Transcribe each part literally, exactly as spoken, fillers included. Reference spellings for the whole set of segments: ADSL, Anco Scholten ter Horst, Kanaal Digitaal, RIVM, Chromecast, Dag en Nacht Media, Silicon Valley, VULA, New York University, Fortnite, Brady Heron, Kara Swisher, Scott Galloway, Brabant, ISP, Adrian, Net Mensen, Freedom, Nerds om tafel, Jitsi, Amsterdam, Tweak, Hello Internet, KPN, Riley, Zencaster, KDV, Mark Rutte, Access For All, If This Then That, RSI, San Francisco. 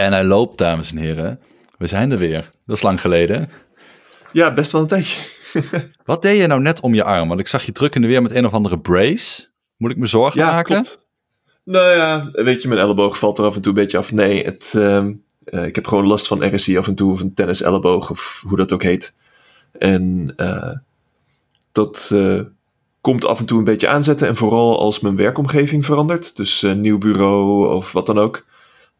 En hij loopt, dames en heren. We zijn er weer. Dat is lang geleden. Ja, best wel een tijdje. Wat deed je nou net om je arm? Want ik zag je druk in de weer met een of andere brace. Moet ik me zorgen ja, maken? Klopt. Nou ja, weet je, mijn elleboog valt er af en toe een beetje af. Nee, het, uh, uh, ik heb gewoon last van R S I af en toe. Of een tennis elleboog, of hoe dat ook heet. En uh, dat... Uh, komt af en toe een beetje aanzetten. En vooral als mijn werkomgeving verandert. Dus een uh, nieuw bureau of wat dan ook.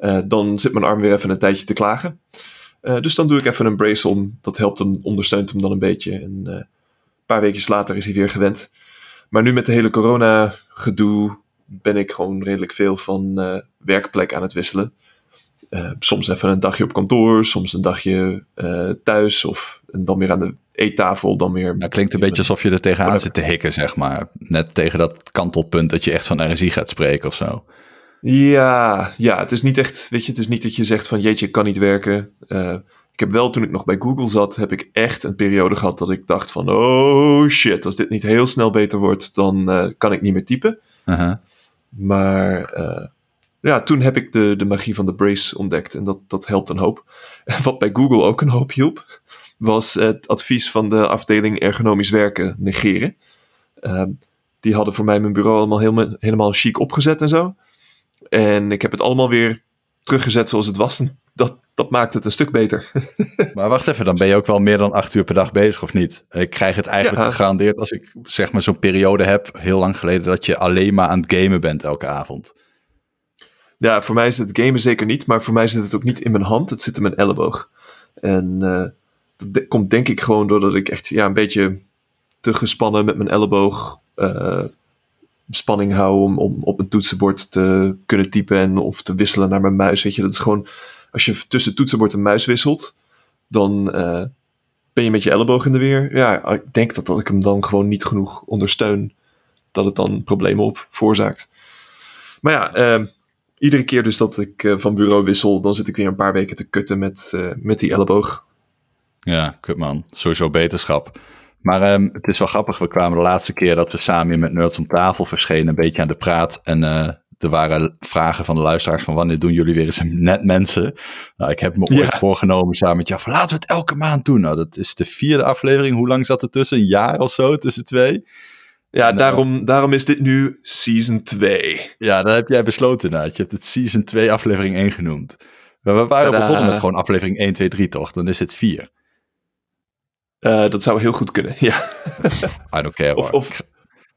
Uh, dan zit mijn arm weer even een tijdje te klagen. Uh, dus dan doe ik even een brace om. Dat helpt hem, ondersteunt hem dan een beetje. En uh, een paar weekjes later is hij weer gewend. Maar nu met de hele corona gedoe ben ik gewoon redelijk veel van uh, werkplek aan het wisselen. Uh, soms even een dagje op kantoor. Soms een dagje uh, thuis. Of en dan weer aan de eettafel, dan weer... Nou, klinkt een beetje alsof je er tegenaan zit te hikken, zeg maar. Net tegen dat kantelpunt dat je echt van R S I gaat spreken of zo. Ja, ja, het is niet echt... Weet je, het is niet dat je zegt van... Jeetje, ik kan niet werken. Uh, ik heb wel, toen ik nog bij Google zat... heb ik echt een periode gehad dat ik dacht van... Oh shit, als dit niet heel snel beter wordt... dan uh, kan ik niet meer typen. Uh-huh. Maar... Uh, ja, toen heb ik de, de magie van de brace ontdekt. En dat, dat helpt een hoop. Wat bij Google ook een hoop hielp... was het advies van de afdeling ergonomisch werken negeren. Uh, die hadden voor mij mijn bureau allemaal helemaal, helemaal chic opgezet en zo. En ik heb het allemaal weer teruggezet zoals het was. Dat, dat maakt het een stuk beter. Maar wacht even, dan ben je ook wel meer dan acht uur per dag bezig, of niet? Ik krijg het eigenlijk ja. gegarandeerd als ik zeg maar zo'n periode heb, heel lang geleden, dat je alleen maar aan het gamen bent elke avond. Ja, voor mij is het gamen zeker niet, maar voor mij zit het ook niet in mijn hand. Het zit in mijn elleboog. En... Uh, Dat komt denk ik gewoon doordat ik echt ja, een beetje te gespannen met mijn elleboog uh, spanning hou om, om op een toetsenbord te kunnen typen en of te wisselen naar mijn muis. Weet je, dat is gewoon, als je tussen toetsenbord en muis wisselt, dan uh, ben je met je elleboog in de weer. Ja, ik denk dat, dat ik hem dan gewoon niet genoeg ondersteun, dat het dan problemen op veroorzaakt. Maar ja, uh, iedere keer dus dat ik uh, van bureau wissel, dan zit ik weer een paar weken te kutten met, uh, met die elleboog. Ja, kut man. Sowieso beterschap. Maar um, het is wel grappig. We kwamen de laatste keer dat we samen hier met Nerds om tafel verschenen een beetje aan de praat. En uh, er waren vragen van de luisteraars van wanneer doen jullie weer eens een Net Mensen? Nou, ik heb me ooit ja. voorgenomen samen met jou van laten we het elke maand doen. Nou, dat is de vierde aflevering. Hoe lang zat er tussen? Een jaar of zo tussen twee? Ja, en, daarom, uh, daarom is dit nu season twee. Ja, dat heb jij besloten inderdaad. Je hebt het season twee aflevering één genoemd. Maar we waren Tada. begonnen met gewoon aflevering één, twee, drie toch? Dan is het vier. Uh, dat zou heel goed kunnen, ja. I don't care. Of, of,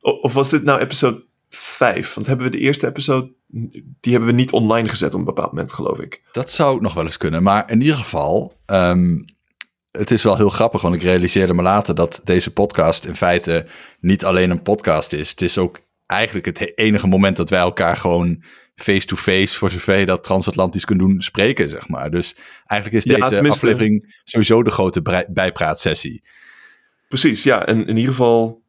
of was dit nou episode vijf? Want hebben we de eerste episode... die hebben we niet online gezet op een bepaald moment, geloof ik. Dat zou nog wel eens kunnen. Maar in ieder geval... Um, het is wel heel grappig, want ik realiseerde me later... dat deze podcast in feite niet alleen een podcast is. Het is ook eigenlijk het enige moment dat wij elkaar gewoon... face-to-face, voor zover je dat transatlantisch kunt doen, spreken, zeg maar. Dus eigenlijk is deze ja, aflevering sowieso de grote brei- bijpraatsessie. Precies, ja. En in ieder geval,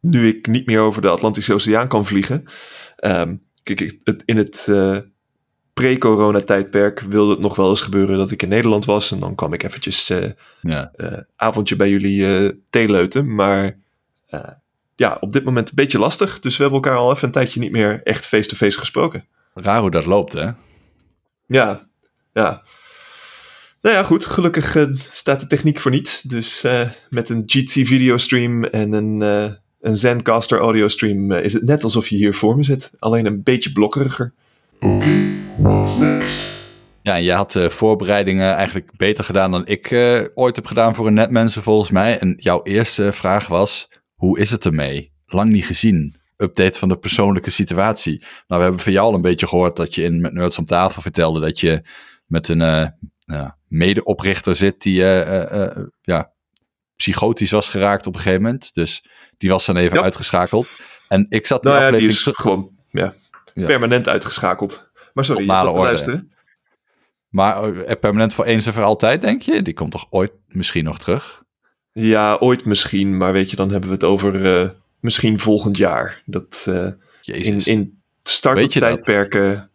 nu ik niet meer over de Atlantische Oceaan kan vliegen. Um, kijk, het, in het uh, pre-corona-tijdperk wilde het nog wel eens gebeuren dat ik in Nederland was. En dan kwam ik eventjes uh, ja. uh, avondje bij jullie uh, theeleuten. Maar... Uh, Ja, op dit moment een beetje lastig. Dus we hebben elkaar al even een tijdje niet meer echt face-to-face gesproken. Raar hoe dat loopt, hè? Ja, ja. Nou ja, goed. Gelukkig uh, staat de techniek voor niets. Dus uh, met een Jitsi videostream en een, uh, een Zencaster audiostream... Uh, is het net alsof je hier voor me zit. Alleen een beetje blokkeriger. Okay, what's next? Ja, je had de voorbereidingen eigenlijk beter gedaan dan ik uh, ooit heb gedaan voor een Net Mensen, volgens mij. En jouw eerste vraag was... Hoe is het ermee? Lang niet gezien. Update van de persoonlijke situatie. Nou, we hebben van jou al een beetje gehoord dat je in met Nerds om tafel vertelde dat je met een uh, uh, medeoprichter zit die uh, uh, uh, ja, psychotisch was geraakt op een gegeven moment. Dus die was dan even ja. uitgeschakeld. En ik zat nou de aflevering... Ja, die is gewoon ja, ja. permanent uitgeschakeld. Maar sorry, je zat te luisteren. Maar uh, permanent voor eens en voor altijd, denk je? Die komt toch ooit misschien nog terug? Ja, ooit misschien, maar weet je, dan hebben we het over uh, misschien volgend jaar. Dat uh, Jezus. in, in start-up tijdperken. Dat?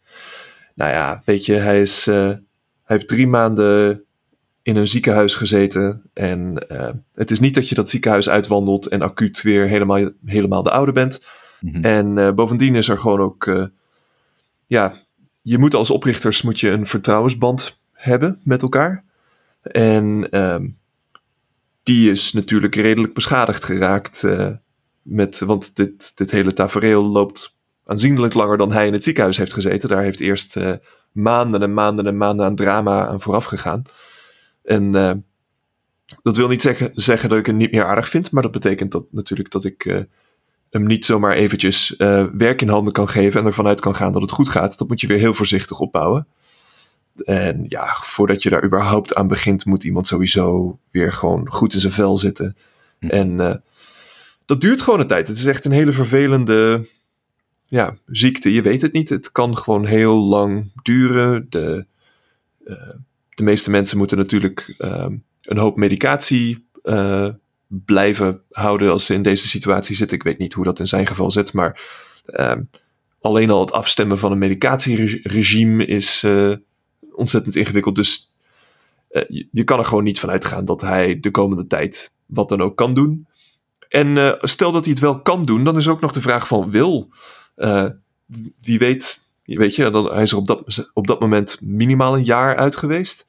Nou ja, weet je, hij is, uh, hij heeft drie maanden in een ziekenhuis gezeten. En uh, het is niet dat je dat ziekenhuis uitwandelt en acuut weer helemaal, helemaal de oude bent. Mm-hmm. En uh, bovendien is er gewoon ook, uh, ja, je moet als oprichters moet je een vertrouwensband hebben met elkaar. En uh, die is natuurlijk redelijk beschadigd geraakt. Uh, met, want dit, dit hele tafereel loopt aanzienlijk langer dan hij in het ziekenhuis heeft gezeten. Daar heeft eerst uh, maanden en maanden en maanden aan drama aan vooraf gegaan. En uh, dat wil niet zeggen, zeggen dat ik hem niet meer aardig vind. Maar dat betekent dat, natuurlijk dat ik uh, hem niet zomaar eventjes uh, werk in handen kan geven. En ervan uit kan gaan dat het goed gaat. Dat moet je weer heel voorzichtig opbouwen. En ja, voordat je daar überhaupt aan begint, moet iemand sowieso weer gewoon goed in zijn vel zitten. Hm. En uh, dat duurt gewoon een tijd. Het is echt een hele vervelende ja, ziekte. Je weet het niet. Het kan gewoon heel lang duren. De, uh, de meeste mensen moeten natuurlijk uh, een hoop medicatie uh, blijven houden als ze in deze situatie zitten. Ik weet niet hoe dat in zijn geval zit, maar uh, alleen al het afstemmen van een medicatieregime is Uh, ontzettend ingewikkeld, dus uh, je, je kan er gewoon niet van uitgaan dat hij de komende tijd wat dan ook kan doen. En uh, stel dat hij het wel kan doen, dan is ook nog de vraag van wil. Uh, wie weet, weet je, dan, hij is er op dat, op dat moment minimaal een jaar uit geweest.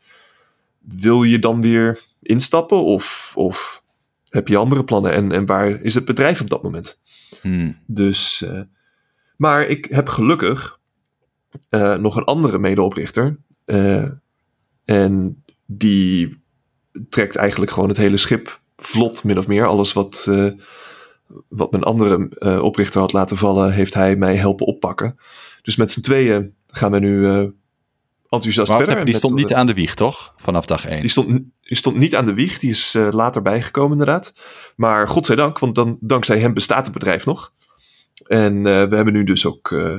Wil je dan weer instappen of, of heb je andere plannen en, en waar is het bedrijf op dat moment? Hmm. Dus, uh, maar ik heb gelukkig uh, nog een andere medeoprichter. Uh, en die trekt eigenlijk gewoon het hele schip vlot, min of meer. Alles wat, uh, wat mijn andere uh, oprichter had laten vallen, heeft hij mij helpen oppakken. Dus met z'n tweeën gaan we nu uh, enthousiast maar verder. Even, die stond met, niet aan de wieg, toch? Vanaf dag één. Die stond, die stond niet aan de wieg. Die is uh, later bijgekomen, inderdaad. Maar godzijdank, want dan, dankzij hem bestaat het bedrijf nog. En uh, we hebben nu dus ook Uh,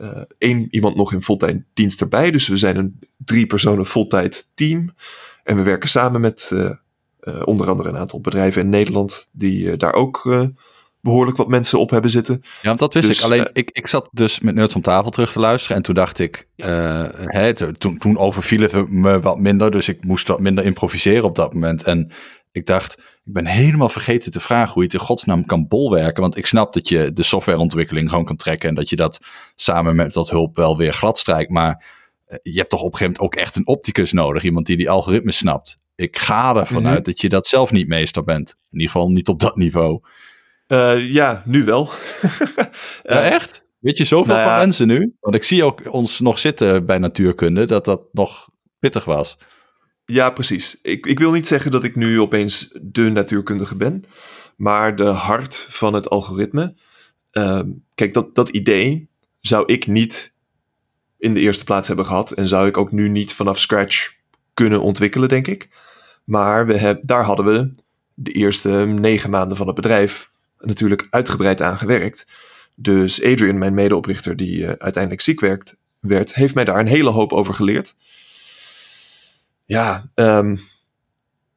Uh, één iemand nog in voltijd dienst erbij. Dus we zijn een drie personen voltijd team. En we werken samen met uh, uh, onder andere een aantal bedrijven in Nederland die uh, daar ook uh, behoorlijk wat mensen op hebben zitten. Ja, dat wist dus, ik. Alleen uh, ik, ik zat dus met Nerds om tafel terug te luisteren. En toen dacht ik, uh, hè, toen, toen overviel het me wat minder. Dus ik moest wat minder improviseren op dat moment. En ik dacht, ik ben helemaal vergeten te vragen hoe je het in godsnaam kan bolwerken. Want ik snap dat je de softwareontwikkeling gewoon kan trekken en dat je dat samen met dat hulp wel weer gladstrijkt. Maar je hebt toch op een gegeven moment ook echt een opticus nodig. Iemand die die algoritmes snapt. Ik ga ervan mm-hmm. uit dat je dat zelf niet meester bent. In ieder geval niet op dat niveau. Uh, ja, nu wel. Ja, echt? Weet je zoveel nou ja. van mensen nu? Want ik zie ook ons nog zitten bij natuurkunde dat dat nog pittig was. Ja, precies. Ik, ik wil niet zeggen dat ik nu opeens de natuurkundige ben, maar de hart van het algoritme. Uh, kijk, dat, dat idee zou ik niet in de eerste plaats hebben gehad en zou ik ook nu niet vanaf scratch kunnen ontwikkelen, denk ik. Maar we heb, daar hadden we de eerste negen maanden van het bedrijf natuurlijk uitgebreid aan gewerkt. Dus Adrian, mijn medeoprichter, die uh, uiteindelijk ziek werd, werd, heeft mij daar een hele hoop over geleerd. Ja, um,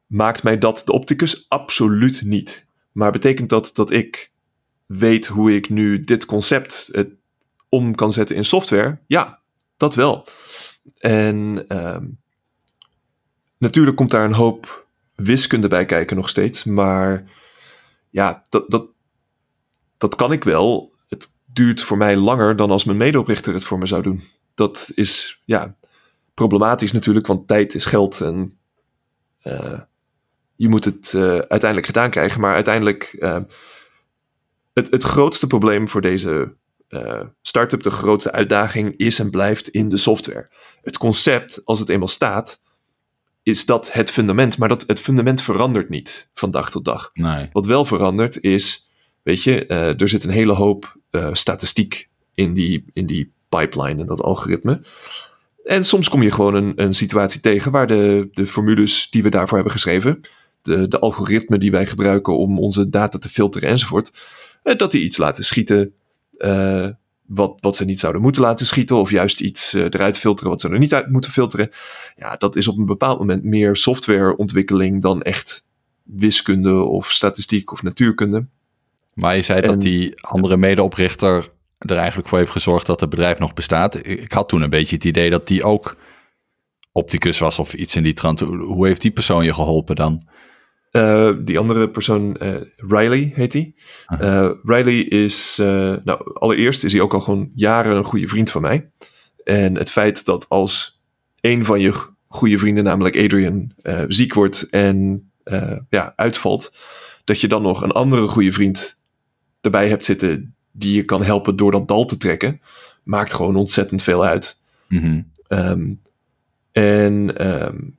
maakt mij dat de opticus? Absoluut niet. Maar betekent dat dat ik weet hoe ik nu dit concept het om kan zetten in software? Ja, dat wel. En um, natuurlijk komt daar een hoop wiskunde bij kijken nog steeds. Maar ja, dat, dat, dat kan ik wel. Het duurt voor mij langer dan als mijn medeoprichter het voor me zou doen. Dat is, ja, problematisch natuurlijk, want tijd is geld en uh, je moet het uh, uiteindelijk gedaan krijgen. Maar uiteindelijk, uh, het, het grootste probleem voor deze uh, start-up, de grootste uitdaging is en blijft in de software. Het concept, als het eenmaal staat, is dat het fundament. Maar dat, het fundament verandert niet van dag tot dag. Nee. Wat wel verandert is, weet je, uh, er zit een hele hoop uh, statistiek in die, in die pipeline en dat algoritme. En soms kom je gewoon een, een situatie tegen waar de, de formules die we daarvoor hebben geschreven, de, de algoritmen die wij gebruiken om onze data te filteren enzovoort, dat die iets laten schieten uh, wat, wat ze niet zouden moeten laten schieten, of juist iets uh, eruit filteren wat ze er niet uit moeten filteren. Ja, dat is op een bepaald moment meer softwareontwikkeling dan echt wiskunde of statistiek of natuurkunde. Maar je zei en, dat die andere medeoprichter er eigenlijk voor heeft gezorgd dat het bedrijf nog bestaat. Ik had toen een beetje het idee dat die ook opticus was of iets in die trant. Hoe heeft die persoon je geholpen dan? Uh, die andere persoon, uh, Riley heet hij. Uh, Riley is, uh, nou allereerst is hij ook al gewoon jaren een goede vriend van mij. En het feit dat als een van je goede vrienden, namelijk Adrian, uh, ziek wordt en uh, ja, uitvalt, dat je dan nog een andere goede vriend erbij hebt zitten die je kan helpen door dat dal te trekken, maakt gewoon ontzettend veel uit. Mm-hmm. Um, en um,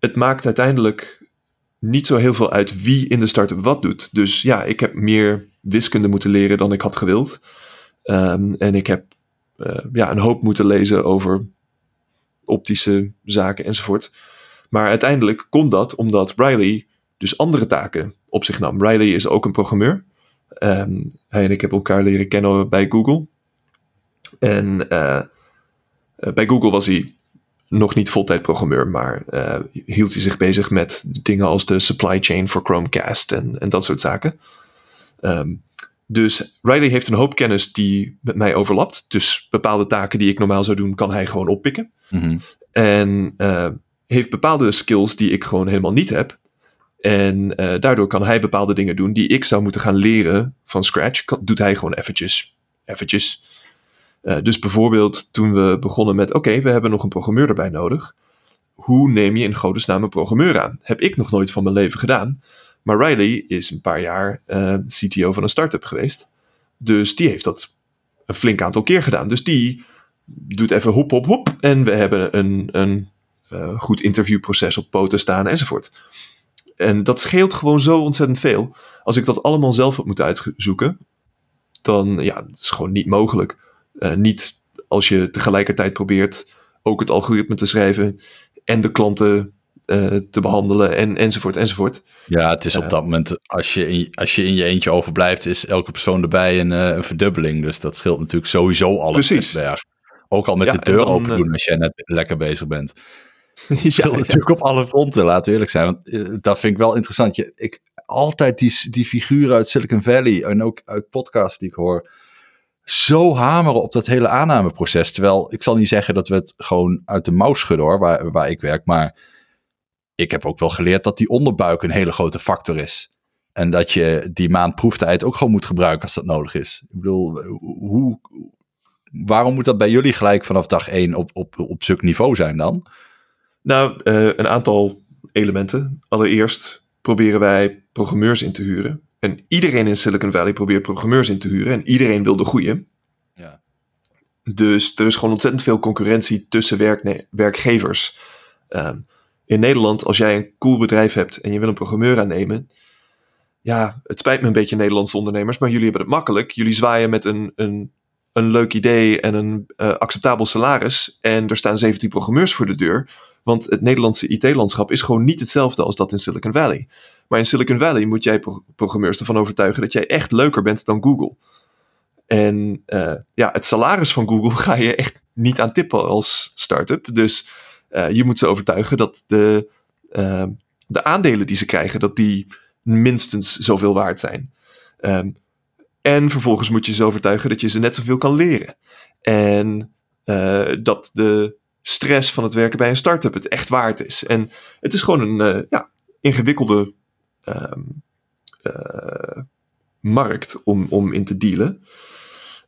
het maakt uiteindelijk niet zo heel veel uit wie in de start-up wat doet. Dus ja, ik heb meer wiskunde moeten leren dan ik had gewild. Um, en ik heb uh, ja, een hoop moeten lezen over optische zaken enzovoort. Maar uiteindelijk kon dat omdat Riley dus andere taken op zich nam. Riley is ook een programmeur. Um, hij en ik hebben elkaar leren kennen bij Google. En uh, bij Google was hij nog niet voltijd programmeur, maar uh, hield hij zich bezig met dingen als de supply chain voor Chromecast en, en dat soort zaken. Um, dus Riley heeft een hoop kennis die met mij overlapt. Dus bepaalde taken die ik normaal zou doen, kan hij gewoon oppikken. Mm-hmm. En uh, heeft bepaalde skills die ik gewoon helemaal niet heb. En uh, daardoor kan hij bepaalde dingen doen die ik zou moeten gaan leren van scratch. Kan, doet hij gewoon eventjes. eventjes. Uh, dus bijvoorbeeld toen we begonnen met, oké, okay, we hebben nog een programmeur erbij nodig. Hoe neem je in godesnaam een programmeur aan? Heb ik nog nooit van mijn leven gedaan. Maar Riley is een paar jaar uh, C T O van een start-up geweest. Dus die heeft dat een flink aantal keer gedaan. Dus die doet even hop, hop, hop. En we hebben een, een uh, goed interviewproces op poten staan enzovoort. En dat scheelt gewoon zo ontzettend veel. Als ik dat allemaal zelf had moeten uitzoeken, dan ja, dat is gewoon niet mogelijk. Uh, niet als je tegelijkertijd probeert ook het algoritme te schrijven en de klanten uh, te behandelen en, enzovoort, enzovoort. Ja, het is op uh, dat moment, als je, in, als je in je eentje overblijft, is elke persoon erbij een, uh, een verdubbeling. Dus dat scheelt natuurlijk sowieso alles. Precies. Ook al met ja, de deur dan, open doen als jij net lekker bezig bent. Het scheelt ja, natuurlijk ja. op alle fronten, laten we eerlijk zijn. Want uh, dat vind ik wel interessant. Je, ik, altijd die, die figuren uit Silicon Valley en ook uit podcasts die ik hoor, zo hameren op dat hele aannameproces. Terwijl, ik zal niet zeggen dat we het gewoon uit de mouw schudden hoor, waar, waar ik werk. Maar ik heb ook wel geleerd dat die onderbuik een hele grote factor is. En dat je die maand proeftijd ook gewoon moet gebruiken als dat nodig is. Ik bedoel, hoe, waarom moet dat bij jullie gelijk vanaf dag één op, op, op zulk niveau zijn dan? Nou, uh, een aantal elementen. Allereerst proberen wij programmeurs in te huren. En iedereen in Silicon Valley probeert programmeurs in te huren. En iedereen wil de goeie. Ja. Dus er is gewoon ontzettend veel concurrentie tussen werkne- werkgevers. Um, in Nederland, als jij een cool bedrijf hebt en je wil een programmeur aannemen. Ja, het spijt me een beetje Nederlandse ondernemers, maar jullie hebben het makkelijk. Jullie zwaaien met een, een, een leuk idee en een uh, acceptabel salaris. En er staan zeventien programmeurs voor de deur. Want het Nederlandse I T-landschap is gewoon niet hetzelfde als dat in Silicon Valley. Maar in Silicon Valley moet jij pro- programmeurs ervan overtuigen dat jij echt leuker bent dan Google. En uh, ja, het salaris van Google ga je echt niet aan tippen als start-up. Dus uh, je moet ze overtuigen dat de, uh, de aandelen die ze krijgen, dat die minstens zoveel waard zijn. Um, en vervolgens moet je ze overtuigen dat je ze net zoveel kan leren. En uh, dat de stress van het werken bij een start-up het echt waard is. En het is gewoon een uh, ja, ingewikkelde um, uh, markt om, om in te dealen.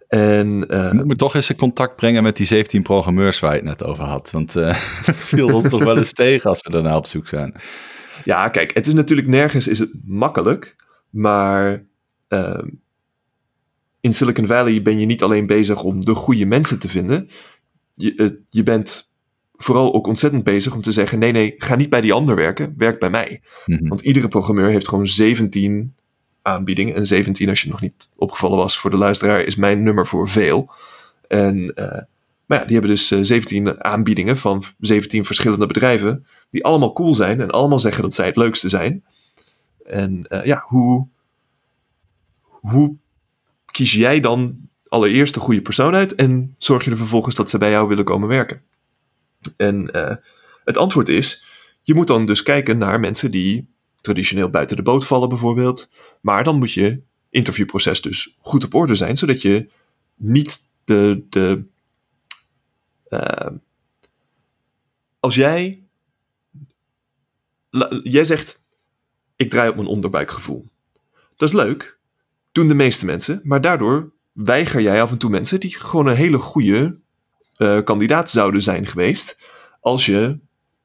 En, uh, moet me toch eens in contact brengen met die zeventien programmeurs waar je het net over had. Want uh, het viel ons toch wel eens tegen als we daarna op zoek zijn. Ja, kijk, het is natuurlijk nergens is het makkelijk. Maar uh, in Silicon Valley ben je niet alleen bezig om de goede mensen te vinden. Je, je bent vooral ook ontzettend bezig om te zeggen, nee, nee, ga niet bij die ander werken, werk bij mij. Mm-hmm. Want iedere programmeur heeft gewoon zeventien aanbiedingen. En zeventien, als je nog niet opgevallen was voor de luisteraar, is mijn nummer voor veel. En, uh, maar ja, die hebben dus zeventien aanbiedingen van zeventien verschillende bedrijven, die allemaal cool zijn en allemaal zeggen dat zij het leukste zijn. En uh, ja, hoe, hoe kies jij dan allereerst de goede persoon uit en zorg je er vervolgens dat ze bij jou willen komen werken? En uh, het antwoord is, je moet dan dus kijken naar mensen die traditioneel buiten de boot vallen bijvoorbeeld, maar dan moet je interviewproces dus goed op orde zijn, zodat je niet de... de uh, als jij... La, jij zegt, ik draai op mijn onderbuikgevoel. Dat is leuk, doen de meeste mensen, maar daardoor weiger jij af en toe mensen die gewoon een hele goede uh, kandidaat zouden zijn geweest, als je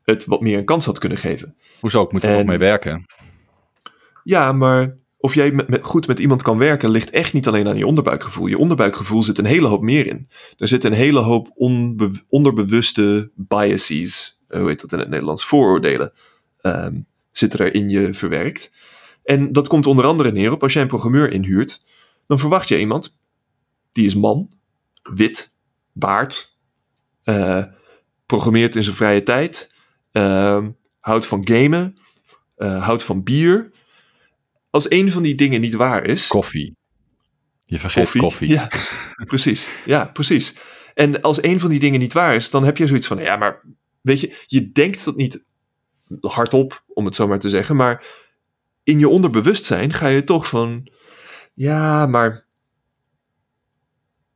het wat meer een kans had kunnen geven. Hoezo? Ik moet er ook mee werken. Ja, maar of jij met, met, goed met iemand kan werken, ligt echt niet alleen aan je onderbuikgevoel. Je onderbuikgevoel zit een hele hoop meer in. Er zit een hele hoop onbe- onderbewuste biases, hoe heet dat in het Nederlands, vooroordelen, um, zit er in je verwerkt. En dat komt onder andere neer op, als jij een programmeur inhuurt, dan verwacht je iemand, die is man, wit, baard, uh, programmeert in zijn vrije tijd, uh, houdt van gamen, uh, houdt van bier. Als een van die dingen niet waar is... Koffie. Je vergeet koffie. koffie. Ja, precies. Ja, precies. En als een van die dingen niet waar is, dan heb je zoiets van, ja, maar weet je, je denkt dat niet hardop, om het zo maar te zeggen, maar in je onderbewustzijn ga je toch van, ja, maar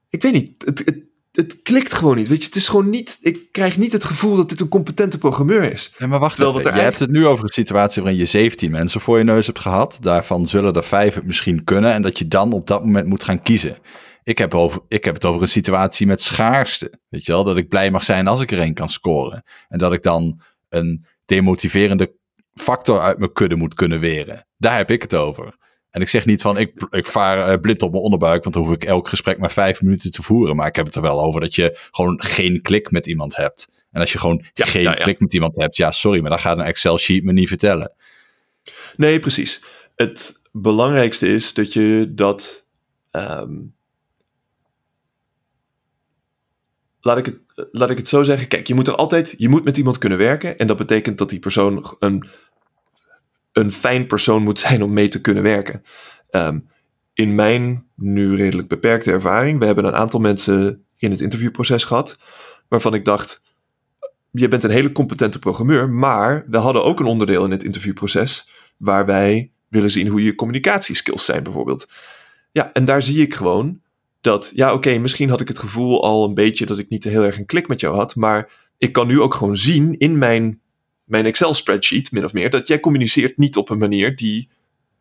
ik weet niet, het, het, het klikt gewoon niet, weet je, het is gewoon niet, ik krijg niet het gevoel dat dit een competente programmeur is. Ja, maar wacht, je eigenlijk... hebt het nu over een situatie waarin je zeventien mensen voor je neus hebt gehad, daarvan zullen er vijf het misschien kunnen en dat je dan op dat moment moet gaan kiezen. Ik heb, over, ik heb het over een situatie met schaarste, weet je wel, dat ik blij mag zijn als ik er een kan scoren en dat ik dan een demotiverende factor uit mijn kudde moet kunnen weren. Daar heb ik het over. En ik zeg niet van, ik, ik vaar blind op mijn onderbuik, want dan hoef ik elk gesprek maar vijf minuten te voeren. Maar ik heb het er wel over dat je gewoon geen klik met iemand hebt. En als je gewoon ja, geen nou ja. klik met iemand hebt, ja sorry, maar dan gaat een Excel-sheet me niet vertellen. Nee, precies. Het belangrijkste is dat je dat... Um, laat ik het, laat ik het zo zeggen. Kijk, je moet er altijd, je moet met iemand kunnen werken. En dat betekent dat die persoon een... een fijn persoon moet zijn om mee te kunnen werken. Um, in mijn nu redelijk beperkte ervaring, we hebben een aantal mensen in het interviewproces gehad, waarvan ik dacht, je bent een hele competente programmeur, maar we hadden ook een onderdeel in het interviewproces, waar wij willen zien hoe je communicatieskills zijn bijvoorbeeld. Ja, en daar zie ik gewoon dat, ja oké, okay, misschien had ik het gevoel al een beetje dat ik niet heel erg een klik met jou had, maar ik kan nu ook gewoon zien in mijn... mijn Excel-spreadsheet, min of meer, dat jij communiceert niet op een manier die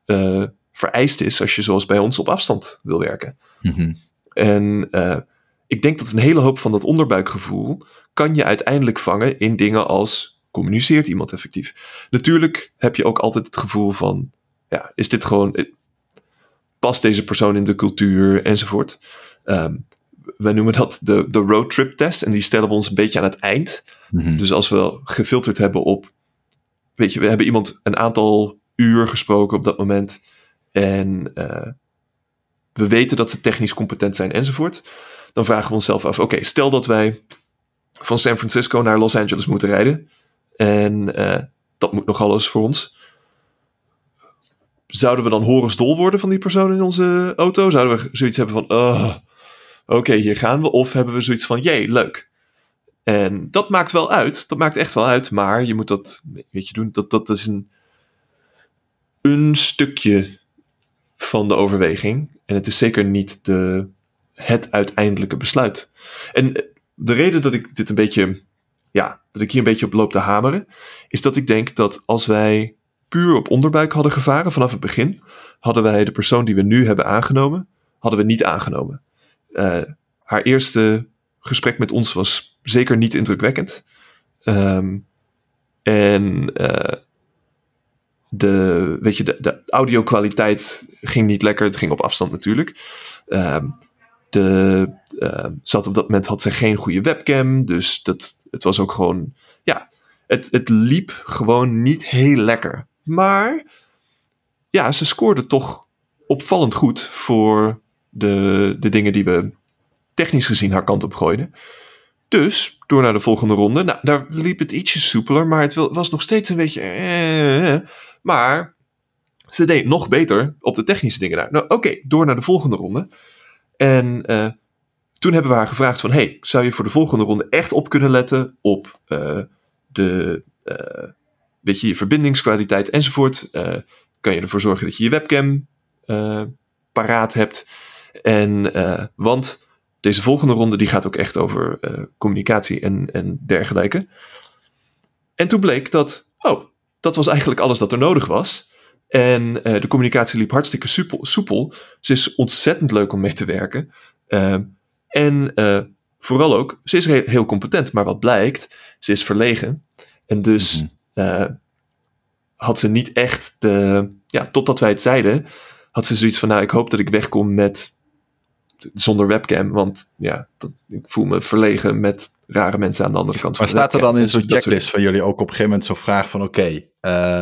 uh, vereist is als je zoals bij ons op afstand wil werken. Mm-hmm. En uh, ik denk dat een hele hoop van dat onderbuikgevoel kan je uiteindelijk vangen in dingen als, communiceert iemand effectief? Natuurlijk heb je ook altijd het gevoel van, ja, is dit gewoon, past deze persoon in de cultuur, enzovoort. Um, wij noemen dat de, de roadtrip test en die stellen we ons een beetje aan het eind. Mm-hmm. Dus als we gefilterd hebben op, weet je, we hebben iemand een aantal uur gesproken op dat moment en uh, we weten dat ze technisch competent zijn enzovoort, dan vragen we onszelf af, oké, okay, stel dat wij van San Francisco naar Los Angeles moeten rijden en uh, dat moet nog alles voor ons. Zouden we dan horensdol worden van die persoon in onze auto? Zouden we zoiets hebben van, oh, oké, okay, hier gaan we. Of hebben we zoiets van, jee, leuk. En dat maakt wel uit. Dat maakt echt wel uit. Maar je moet dat, weet je, doen. Dat, dat is een, een stukje van de overweging. En het is zeker niet de, het uiteindelijke besluit. En de reden dat ik dit een beetje, ja, dat ik hier een beetje op loop te hameren, is dat ik denk dat als wij puur op onderbuik hadden gevaren vanaf het begin, hadden wij de persoon die we nu hebben aangenomen, hadden we niet aangenomen. Uh, haar eerste gesprek met ons was zeker niet indrukwekkend. Um, en uh, de, weet je, de, de audio-kwaliteit ging niet lekker. Het ging op afstand natuurlijk. Um, de, uh, ze had op dat moment had ze geen goede webcam. Dus dat, het was ook gewoon... Ja, het, het liep gewoon niet heel lekker. Maar ja, ze scoorde toch opvallend goed voor de, de dingen die we technisch gezien haar kant op gooiden. Dus, door naar de volgende ronde. Nou, daar liep het ietsje soepeler, maar het was nog steeds een beetje... Eh, maar ze deed nog beter op de technische dingen daar. Nou, oké, okay, door naar de volgende ronde. En uh, toen hebben we haar gevraagd van... hey, zou je voor de volgende ronde echt op kunnen letten op uh, de... Uh, weet je, je verbindingskwaliteit enzovoort. Uh, kan je ervoor zorgen dat je je webcam uh, paraat hebt. En, uh, want... Deze volgende ronde die gaat ook echt over uh, communicatie en, en dergelijke. En toen bleek dat, oh, dat was eigenlijk alles dat er nodig was. En uh, de communicatie liep hartstikke soepel, soepel. Ze is ontzettend leuk om mee te werken. Uh, en uh, vooral ook, ze is re- heel competent. Maar wat blijkt, ze is verlegen. En dus mm-hmm. uh, had ze niet echt de... Ja, totdat wij het zeiden, had ze zoiets van... Nou, ik hoop dat ik wegkom met... Zonder webcam, want ja, dat, ik voel me verlegen met rare mensen aan de andere kant. Maar van staat er dan in zo'n checklist van jullie ook op een gegeven moment zo'n vraag van... Oké, okay,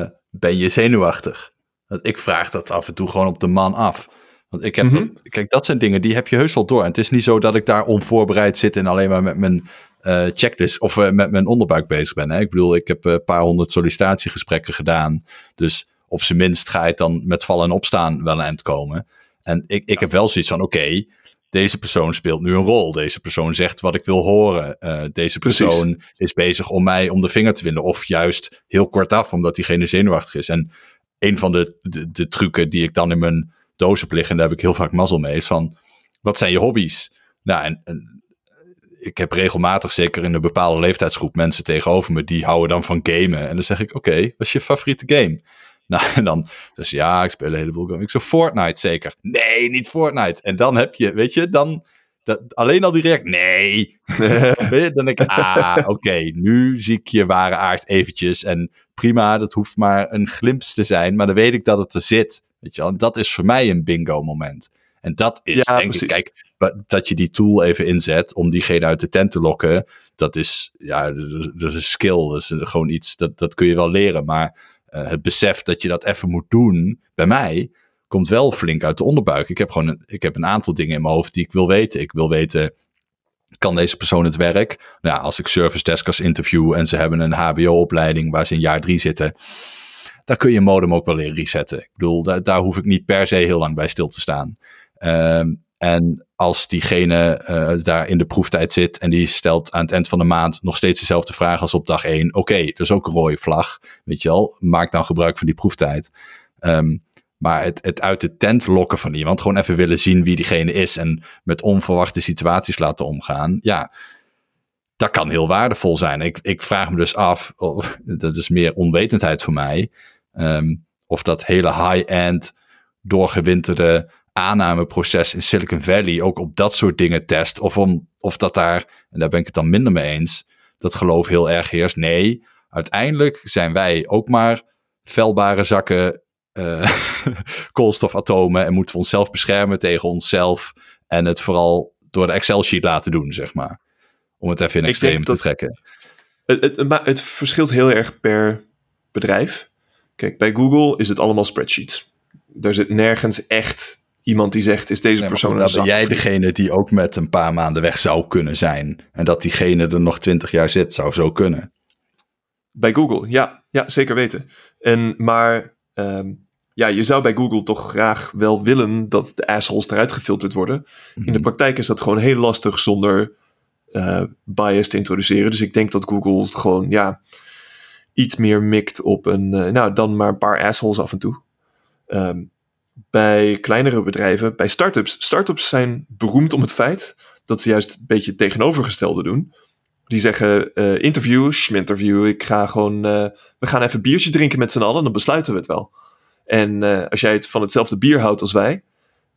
uh, ben je zenuwachtig? Want ik vraag dat af en toe gewoon op de man af. Want ik heb mm-hmm. dat, kijk, dat zijn dingen, die heb je heus al door. En het is niet zo dat ik daar onvoorbereid zit en alleen maar met mijn uh, checklist... of uh, met mijn onderbuik bezig ben. Hè? Ik bedoel, ik heb een uh, paar honderd sollicitatiegesprekken gedaan. Dus op zijn minst ga je dan met vallen en opstaan wel aan het komen. En ik, ik heb wel zoiets van, oké... Okay, deze persoon speelt nu een rol. Deze persoon zegt wat ik wil horen. Uh, deze persoon Precies. is bezig om mij om de vinger te winden. Of juist heel kortaf, omdat diegene zenuwachtig is. En een van de, de, de trucken die ik dan in mijn doos heb liggen... en daar heb ik heel vaak mazzel mee, is van... wat zijn je hobby's? Nou, en, en ik heb regelmatig, zeker in een bepaalde leeftijdsgroep... mensen tegenover me, die houden dan van gamen. En dan zeg ik, oké, okay, wat is je favoriete game? Nou, en dan dus ja, ik speel een heleboel games. Ik zo, Fortnite zeker. Nee, niet Fortnite. En dan heb je, weet je, dan dat, alleen al die react. Nee. Dan denk ik, ah, oké, okay, nu zie ik je ware aard eventjes. En prima, dat hoeft maar een glimp te zijn. Maar dan weet ik dat het er zit. Weet je wel, en dat is voor mij een bingo moment. En dat is, ja, denk precies. ik, kijk, dat je die tool even inzet om diegene uit de tent te lokken. Dat is, ja, dat is een skill. Dat is gewoon iets, dat, dat kun je wel leren, maar... Uh, het besef dat je dat even moet doen, bij mij, komt wel flink uit de onderbuik. Ik heb gewoon een, ik heb een aantal dingen in mijn hoofd die ik wil weten. Ik wil weten, kan deze persoon het werk? Nou, als ik service deskers interview en ze hebben een hbo-opleiding waar ze in jaar drie zitten, daar kun je modem ook wel leren resetten. Ik bedoel, daar, daar hoef ik niet per se heel lang bij stil te staan. Um, en als diegene uh, daar in de proeftijd zit en die stelt aan het eind van de maand nog steeds dezelfde vraag als op dag één. Oké, okay, dat is ook een rode vlag, weet je wel. Maak dan gebruik van die proeftijd. Um, maar het, het uit de tent lokken van iemand, gewoon even willen zien wie diegene is en met onverwachte situaties laten omgaan. Ja, dat kan heel waardevol zijn. Ik, ik vraag me dus af, oh, dat is meer onwetendheid voor mij, um, of dat hele high-end doorgewinterde... aannameproces in Silicon Valley ook op dat soort dingen test. Of, om, of dat daar, en daar ben ik het dan minder mee eens, dat geloof heel erg heerst. Nee, uiteindelijk zijn wij ook maar velbare zakken uh, koolstofatomen en moeten we onszelf beschermen tegen onszelf en het vooral door de Excel-sheet laten doen, zeg maar. Om het even in extreem te trekken. Het, het, het, het verschilt heel erg per bedrijf. Kijk, bij Google is het allemaal spreadsheets. Daar zit nergens echt... Iemand die zegt, is deze nee, persoon... Dan ben jij degene die ook met een paar maanden weg zou kunnen zijn. En dat diegene er nog twintig jaar zit, zou zo kunnen. Bij Google, ja. Ja, zeker weten. En, maar um, ja, je zou bij Google toch graag wel willen... dat de assholes eruit gefilterd worden. Mm-hmm. In de praktijk is dat gewoon heel lastig zonder uh, bias te introduceren. Dus ik denk dat Google gewoon ja iets meer mikt op een... Uh, nou, dan maar een paar assholes af en toe. Um, Bij kleinere bedrijven, bij startups. Startups zijn beroemd om het feit dat ze juist een beetje het tegenovergestelde doen. Die zeggen uh, interview, schminterview. Ik ga gewoon, uh, we gaan even een biertje drinken met z'n allen, dan besluiten we het wel. En uh, als jij het van hetzelfde bier houdt als wij,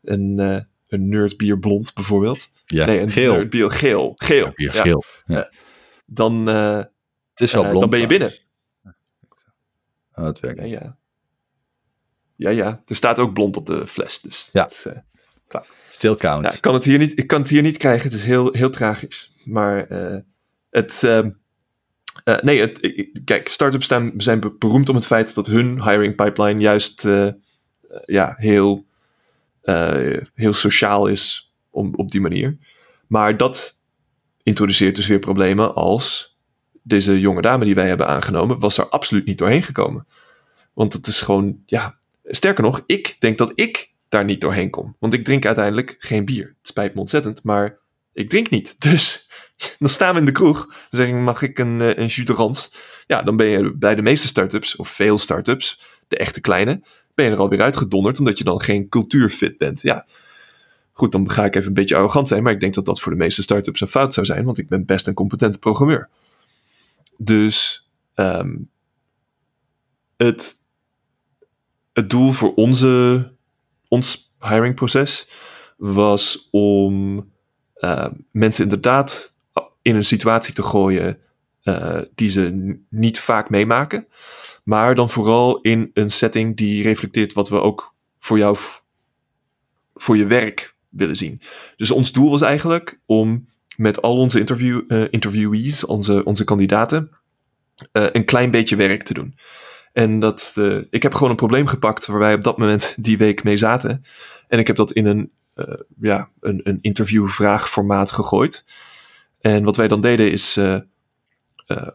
een, uh, een nerdbier blond bijvoorbeeld, ja, nee, een geel. nerdbier geel, geel, ja, ja. geel. Ja. Ja. Dan, uh, het is wel uh, blond, dan ben je binnen. Oh, dat werkt. Ja. ja. Ja, ja. Er staat ook blond op de fles. Dus ja. Is, uh, klaar. Still count. Ja, ik, kan het hier niet, ik kan het hier niet krijgen. Het is heel, heel tragisch. Maar uh, het... Uh, uh, nee, het, kijk. Startups zijn, zijn beroemd om het feit dat hun hiring pipeline juist uh, uh, ja, heel, uh, heel sociaal is om, op die manier. Maar dat introduceert dus weer problemen als... Deze jonge dame die wij hebben aangenomen was er absoluut niet doorheen gekomen. Want het is gewoon... ja. Sterker nog, ik denk dat ik daar niet doorheen kom. Want ik drink uiteindelijk geen bier. Het spijt me ontzettend, maar ik drink niet. Dus dan staan we in de kroeg. Dan zeg ik, mag ik een, een jus de rans? Ja, dan ben je bij de meeste startups, of veel startups, de echte kleine, ben je er alweer uitgedonderd, omdat je dan geen cultuurfit bent. Ja, goed, dan ga ik even een beetje arrogant zijn, maar ik denk dat dat voor de meeste startups een fout zou zijn, want ik ben best een competente programmeur. Dus um, het... het doel voor onze, ons hiringproces was om uh, mensen inderdaad in een situatie te gooien uh, die ze n- niet vaak meemaken. Maar dan vooral in een setting die reflecteert wat we ook voor jou, voor je werk willen zien. Dus ons doel was eigenlijk om met al onze interview, uh, interviewees, onze, onze kandidaten, uh, een klein beetje werk te doen. En dat, uh, ik heb gewoon een probleem gepakt waar wij op dat moment die week mee zaten. En ik heb dat in een, uh, ja, een, een interviewvraagformaat gegooid. En wat wij dan deden is... Uh, uh,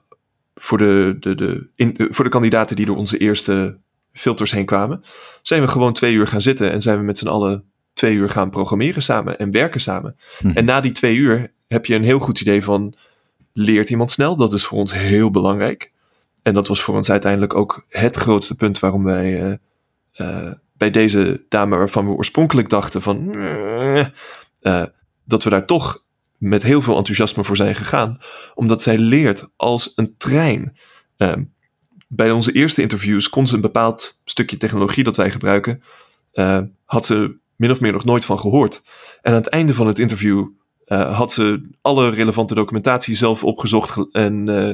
Voor de, de, de, in, de, voor de kandidaten die door onze eerste filters heen kwamen, zijn we gewoon twee uur gaan zitten en zijn we met z'n allen twee uur gaan programmeren samen en werken samen. Hm. En na die twee uur heb je een heel goed idee van, leert iemand snel? Dat is voor ons heel belangrijk. En dat was voor ons uiteindelijk ook het grootste punt waarom wij uh, uh, bij deze dame, waarvan we oorspronkelijk dachten van, uh, uh, dat we daar toch met heel veel enthousiasme voor zijn gegaan. Omdat zij leert als een trein. Uh, bij onze eerste interviews kon ze een bepaald stukje technologie dat wij gebruiken. Uh, had ze min of meer nog nooit van gehoord. En aan het einde van het interview uh, had ze alle relevante documentatie zelf opgezocht en uh, uh,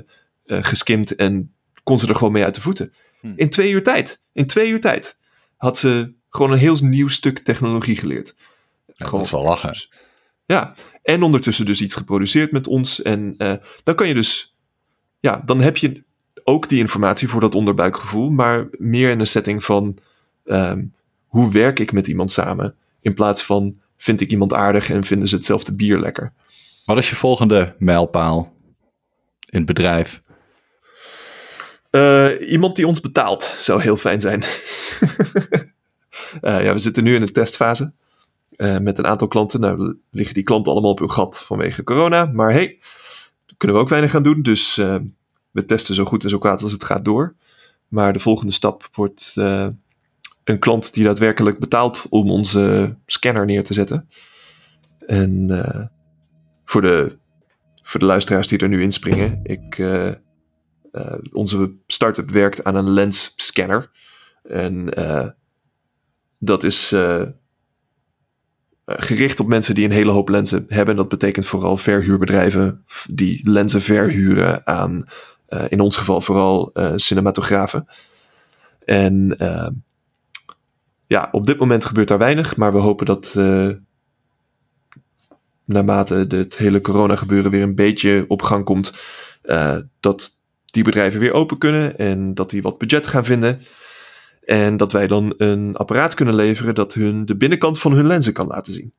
geskimd. En kon ze er gewoon mee uit de voeten. Hm. In twee uur tijd. In twee uur tijd. Had ze gewoon een heel nieuw stuk technologie geleerd. Ja, gewoon, dat is wel lachen. Dus, ja. En ondertussen dus iets geproduceerd met ons. En uh, dan kan je dus... Ja, dan heb je ook die informatie voor dat onderbuikgevoel. Maar meer in een setting van... Um, hoe werk ik met iemand samen? In plaats van... Vind ik iemand aardig en vinden ze hetzelfde bier lekker? Wat is je volgende mijlpaal in het bedrijf? Uh, iemand die ons betaalt. Zou heel fijn zijn. uh, ja, we zitten nu in een testfase. Uh, met een aantal klanten. Nou liggen die klanten allemaal op hun gat vanwege corona. Maar hey, daar kunnen we ook weinig aan doen. Dus uh, we testen zo goed en zo kwaad als het gaat door. Maar de volgende stap wordt uh, een klant die daadwerkelijk betaalt om onze scanner neer te zetten. En uh, voor, de, voor de luisteraars die er nu inspringen. Ik, uh, uh, onze start-up werkt aan een lens scanner. En uh, dat is... Uh, gericht op mensen die een hele hoop lenzen hebben. Dat betekent vooral verhuurbedrijven die lenzen verhuren aan, uh, in ons geval vooral uh, cinematografen. En uh, ja, op dit moment gebeurt daar weinig, maar we hopen dat uh, naarmate dit hele corona gebeuren weer een beetje op gang komt, uh, dat die bedrijven weer open kunnen en dat die wat budget gaan vinden. En dat wij dan een apparaat kunnen leveren dat hun de binnenkant van hun lenzen kan laten zien.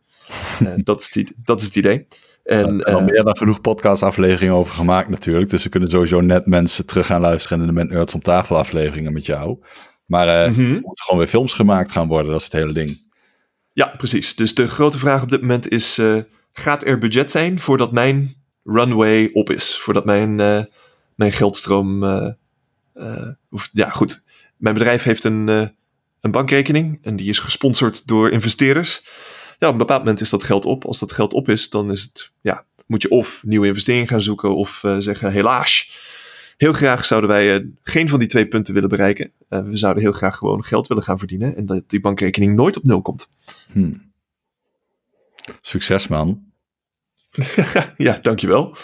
En dat, is die, dat is het idee. En, ja, er al uh, meer dan genoeg podcastafleveringen over gemaakt natuurlijk. Dus er kunnen sowieso net mensen terug gaan luisteren in de Nerds om tafel afleveringen met jou. Maar uh, mm-hmm. er moeten gewoon weer films gemaakt gaan worden. Dat is het hele ding. Ja, precies. Dus de grote vraag op dit moment is... Uh, gaat er budget zijn voordat mijn runway op is? Voordat mijn, uh, mijn geldstroom... Uh, uh, of, ja, goed... Mijn bedrijf heeft een, uh, een bankrekening en die is gesponsord door investeerders. Ja, op een bepaald moment is dat geld op. Als dat geld op is, dan is het, ja, moet je of nieuwe investeringen gaan zoeken of uh, zeggen helaas. Heel graag zouden wij uh, geen van die twee punten willen bereiken. Uh, we zouden heel graag gewoon geld willen gaan verdienen en dat die bankrekening nooit op nul komt. Hmm. Succes, man. Ja, dankjewel.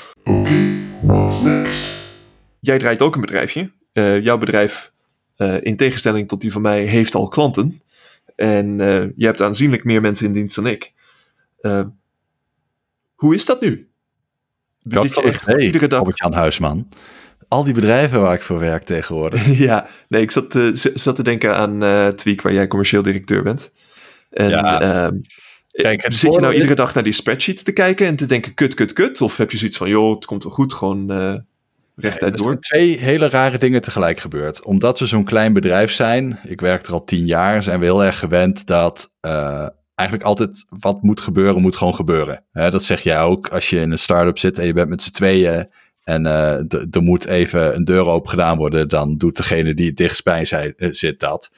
Jij draait ook een bedrijfje. Uh, jouw bedrijf... Uh, in tegenstelling tot die van mij, heeft al klanten. En uh, je hebt aanzienlijk meer mensen in dienst dan ik. Uh, hoe is dat nu? Dat je echt hey, iedere dag... Robert-Jan Huisman. Al die bedrijven waar ik voor werk tegenwoordig. Ja, nee, ik zat, uh, z- zat te denken aan uh, Tweak, waar jij commercieel directeur bent. En, ja. uh, Kijk, het zit je nou in... iedere dag naar die spreadsheets te kijken en te denken kut, kut, kut? Of heb je zoiets van, joh, het komt wel goed, gewoon... Uh, Er ja, zijn twee hele rare dingen tegelijk gebeurd. Omdat we zo'n klein bedrijf zijn, ik werk er al tien jaar, zijn we heel erg gewend dat uh, eigenlijk altijd wat moet gebeuren, moet gewoon gebeuren. He, dat zeg jij ook als je in een start-up zit en je bent met z'n tweeën en uh, d- er moet even een deur open gedaan worden, dan doet degene die het dichtstbij zij, uh, zit dat. Uh,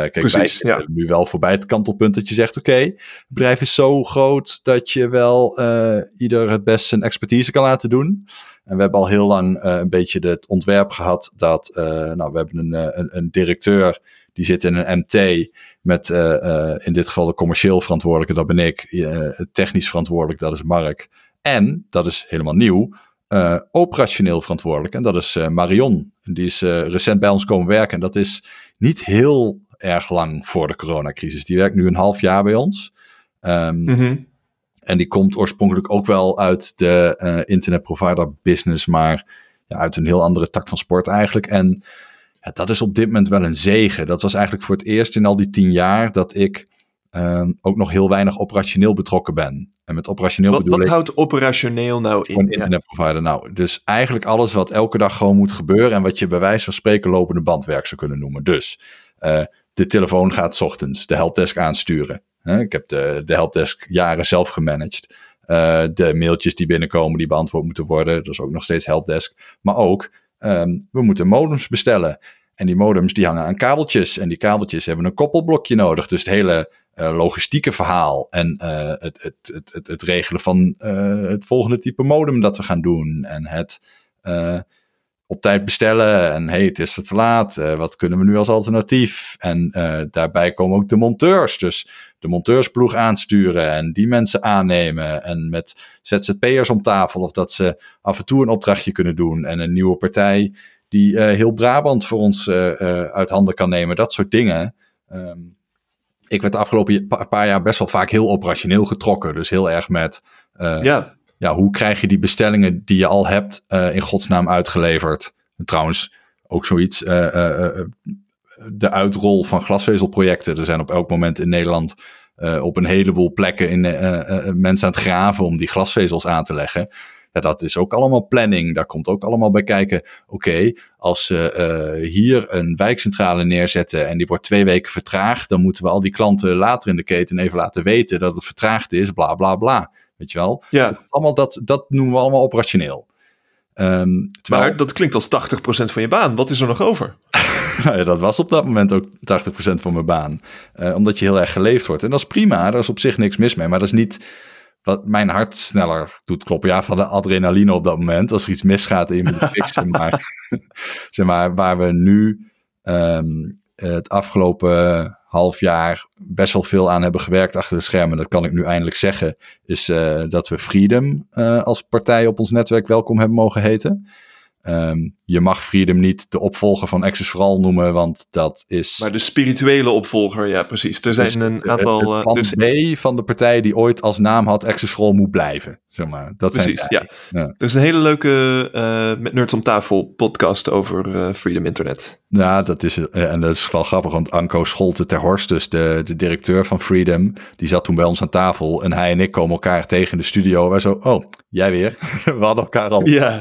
kijk, precies, wij zitten ja. nu wel voorbij het kantelpunt dat je zegt, oké, okay, het bedrijf is zo groot dat je wel uh, ieder het best zijn expertise kan laten doen. En we hebben al heel lang uh, een beetje het ontwerp gehad dat, uh, nou, we hebben een, een, een directeur Die zit in een M T met uh, uh, in dit geval de commercieel verantwoordelijke, dat ben ik. Uh, technisch verantwoordelijk, dat is Mark. En, dat is helemaal nieuw, uh, operationeel verantwoordelijk. En dat is uh, Marion. En die is uh, recent bij ons komen werken. En dat is niet heel erg lang voor de coronacrisis. Die werkt nu een half jaar bij ons. Um, mm-hmm. En die komt oorspronkelijk ook wel uit de uh, internetprovider business, maar ja, uit een heel andere tak van sport eigenlijk. En ja, dat is op dit moment wel een zegen. Dat was eigenlijk voor het eerst in al die tien jaar dat ik uh, ook nog heel weinig operationeel betrokken ben. En met operationeel wat, bedoel wat ik... Wat houdt operationeel nou in? Een internetprovider. Nou, dus eigenlijk alles wat elke dag gewoon moet gebeuren en wat je bij wijze van spreken lopende bandwerk zou kunnen noemen. Dus uh, de telefoon gaat 's ochtends, de helpdesk aansturen. Ik heb de, de helpdesk jaren zelf gemanaged. Uh, de mailtjes die binnenkomen, die beantwoord moeten worden. Dat is ook nog steeds helpdesk. Maar ook, um, we moeten modems bestellen. En die modems die hangen aan kabeltjes. En die kabeltjes hebben een koppelblokje nodig. Dus het hele uh, logistieke verhaal. En uh, het, het, het, het, het regelen van uh, het volgende type modem dat we gaan doen. En het uh, op tijd bestellen. En hey, het is er te laat. Uh, wat kunnen we nu als alternatief? En uh, daarbij komen ook de monteurs. Dus de monteursploeg aansturen en die mensen aannemen en met Z Z P'ers om tafel of dat ze af en toe een opdrachtje kunnen doen en een nieuwe partij die uh, heel Brabant voor ons uh, uh, uit handen kan nemen, dat soort dingen. Um, ik werd de afgelopen pa- paar jaar best wel vaak heel operationeel getrokken, dus heel erg met uh, ja. Ja, hoe krijg je die bestellingen die je al hebt uh, in godsnaam uitgeleverd. En trouwens ook zoiets... Uh, uh, uh, de uitrol van glasvezelprojecten. Er zijn op elk moment in Nederland uh, op een heleboel plekken in, uh, uh, mensen aan het graven om die glasvezels aan te leggen. Ja, dat is ook allemaal planning. Daar komt ook allemaal bij kijken. Oké, okay, als ze uh, hier een wijkcentrale neerzetten en die wordt twee weken vertraagd, dan moeten we al die klanten later in de keten even laten weten dat het vertraagd is, bla bla bla. Weet je wel? Ja. Allemaal dat, dat noemen we allemaal operationeel. Um, terwijl... Maar dat klinkt als tachtig procent van je baan. Wat is er nog over? Nou ja, dat was op dat moment ook tachtig procent van mijn baan. Uh, omdat je heel erg geleefd wordt. En dat is prima, daar is op zich niks mis mee. Maar dat is niet wat mijn hart sneller doet kloppen. Ja, van de adrenaline op dat moment. Als er iets misgaat en je moet het fixen. Maar, zeg maar waar we nu um, het afgelopen half jaar best wel veel aan hebben gewerkt achter de schermen. Dat kan ik nu eindelijk zeggen. Is uh, dat we Freedom uh, als partij op ons netwerk welkom hebben mogen heten. Um, je mag Freedom niet de opvolger van Access For All noemen, want dat is... Maar de spirituele opvolger, ja precies. Er zijn dus een aantal... Het, het plan dus... B van de partij die ooit als naam had Access For All moet blijven, zeg maar. Dat precies, zijn ja. ja. Er is een hele leuke uh, met Nerds om tafel podcast over uh, Freedom Internet. Ja, dat is, en dat is wel grappig, want Anco Scholten ter Horst, dus de, de directeur van Freedom, die zat toen bij ons aan tafel en hij en ik komen elkaar tegen in de studio. Wij zo, oh, jij weer? We hadden elkaar al. Ja.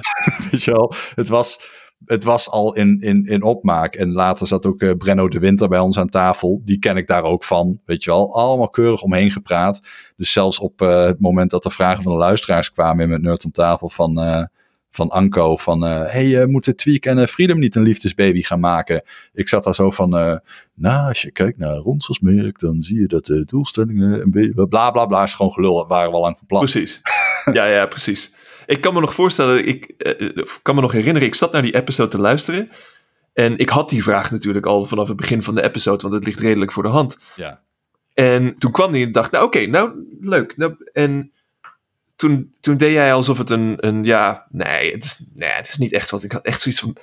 Weet je wel? Het was, het was al in, in, in opmaak. En later zat ook uh, Brenno de Winter bij ons aan tafel. Die ken ik daar ook van. Weet je wel, allemaal keurig omheen gepraat. Dus zelfs op uh, het moment dat de vragen van de luisteraars kwamen in met Nerds om tafel van, uh, van Anco. Van, hé, uh, hey, uh, moeten Tweak en uh, Freedom niet een liefdesbaby gaan maken? Ik zat daar zo van, uh, nou, als je kijkt naar Ronselsmerk, dan zie je dat de doelstellingen een beetje... Bla, bla, bla, is gewoon gelul. Waren we al lang van plan. Precies. Ja, ja, precies. Ik kan me nog voorstellen, ik uh, kan me nog herinneren, ik zat naar die episode te luisteren. En ik had die vraag natuurlijk al vanaf het begin van de episode, want het ligt redelijk voor de hand. Ja. En toen kwam die en dacht, nou oké, okay, nou leuk. Nou, en toen, toen deed jij alsof het een, een ja, nee het, is, nee, het is niet echt wat. Ik had echt zoiets van,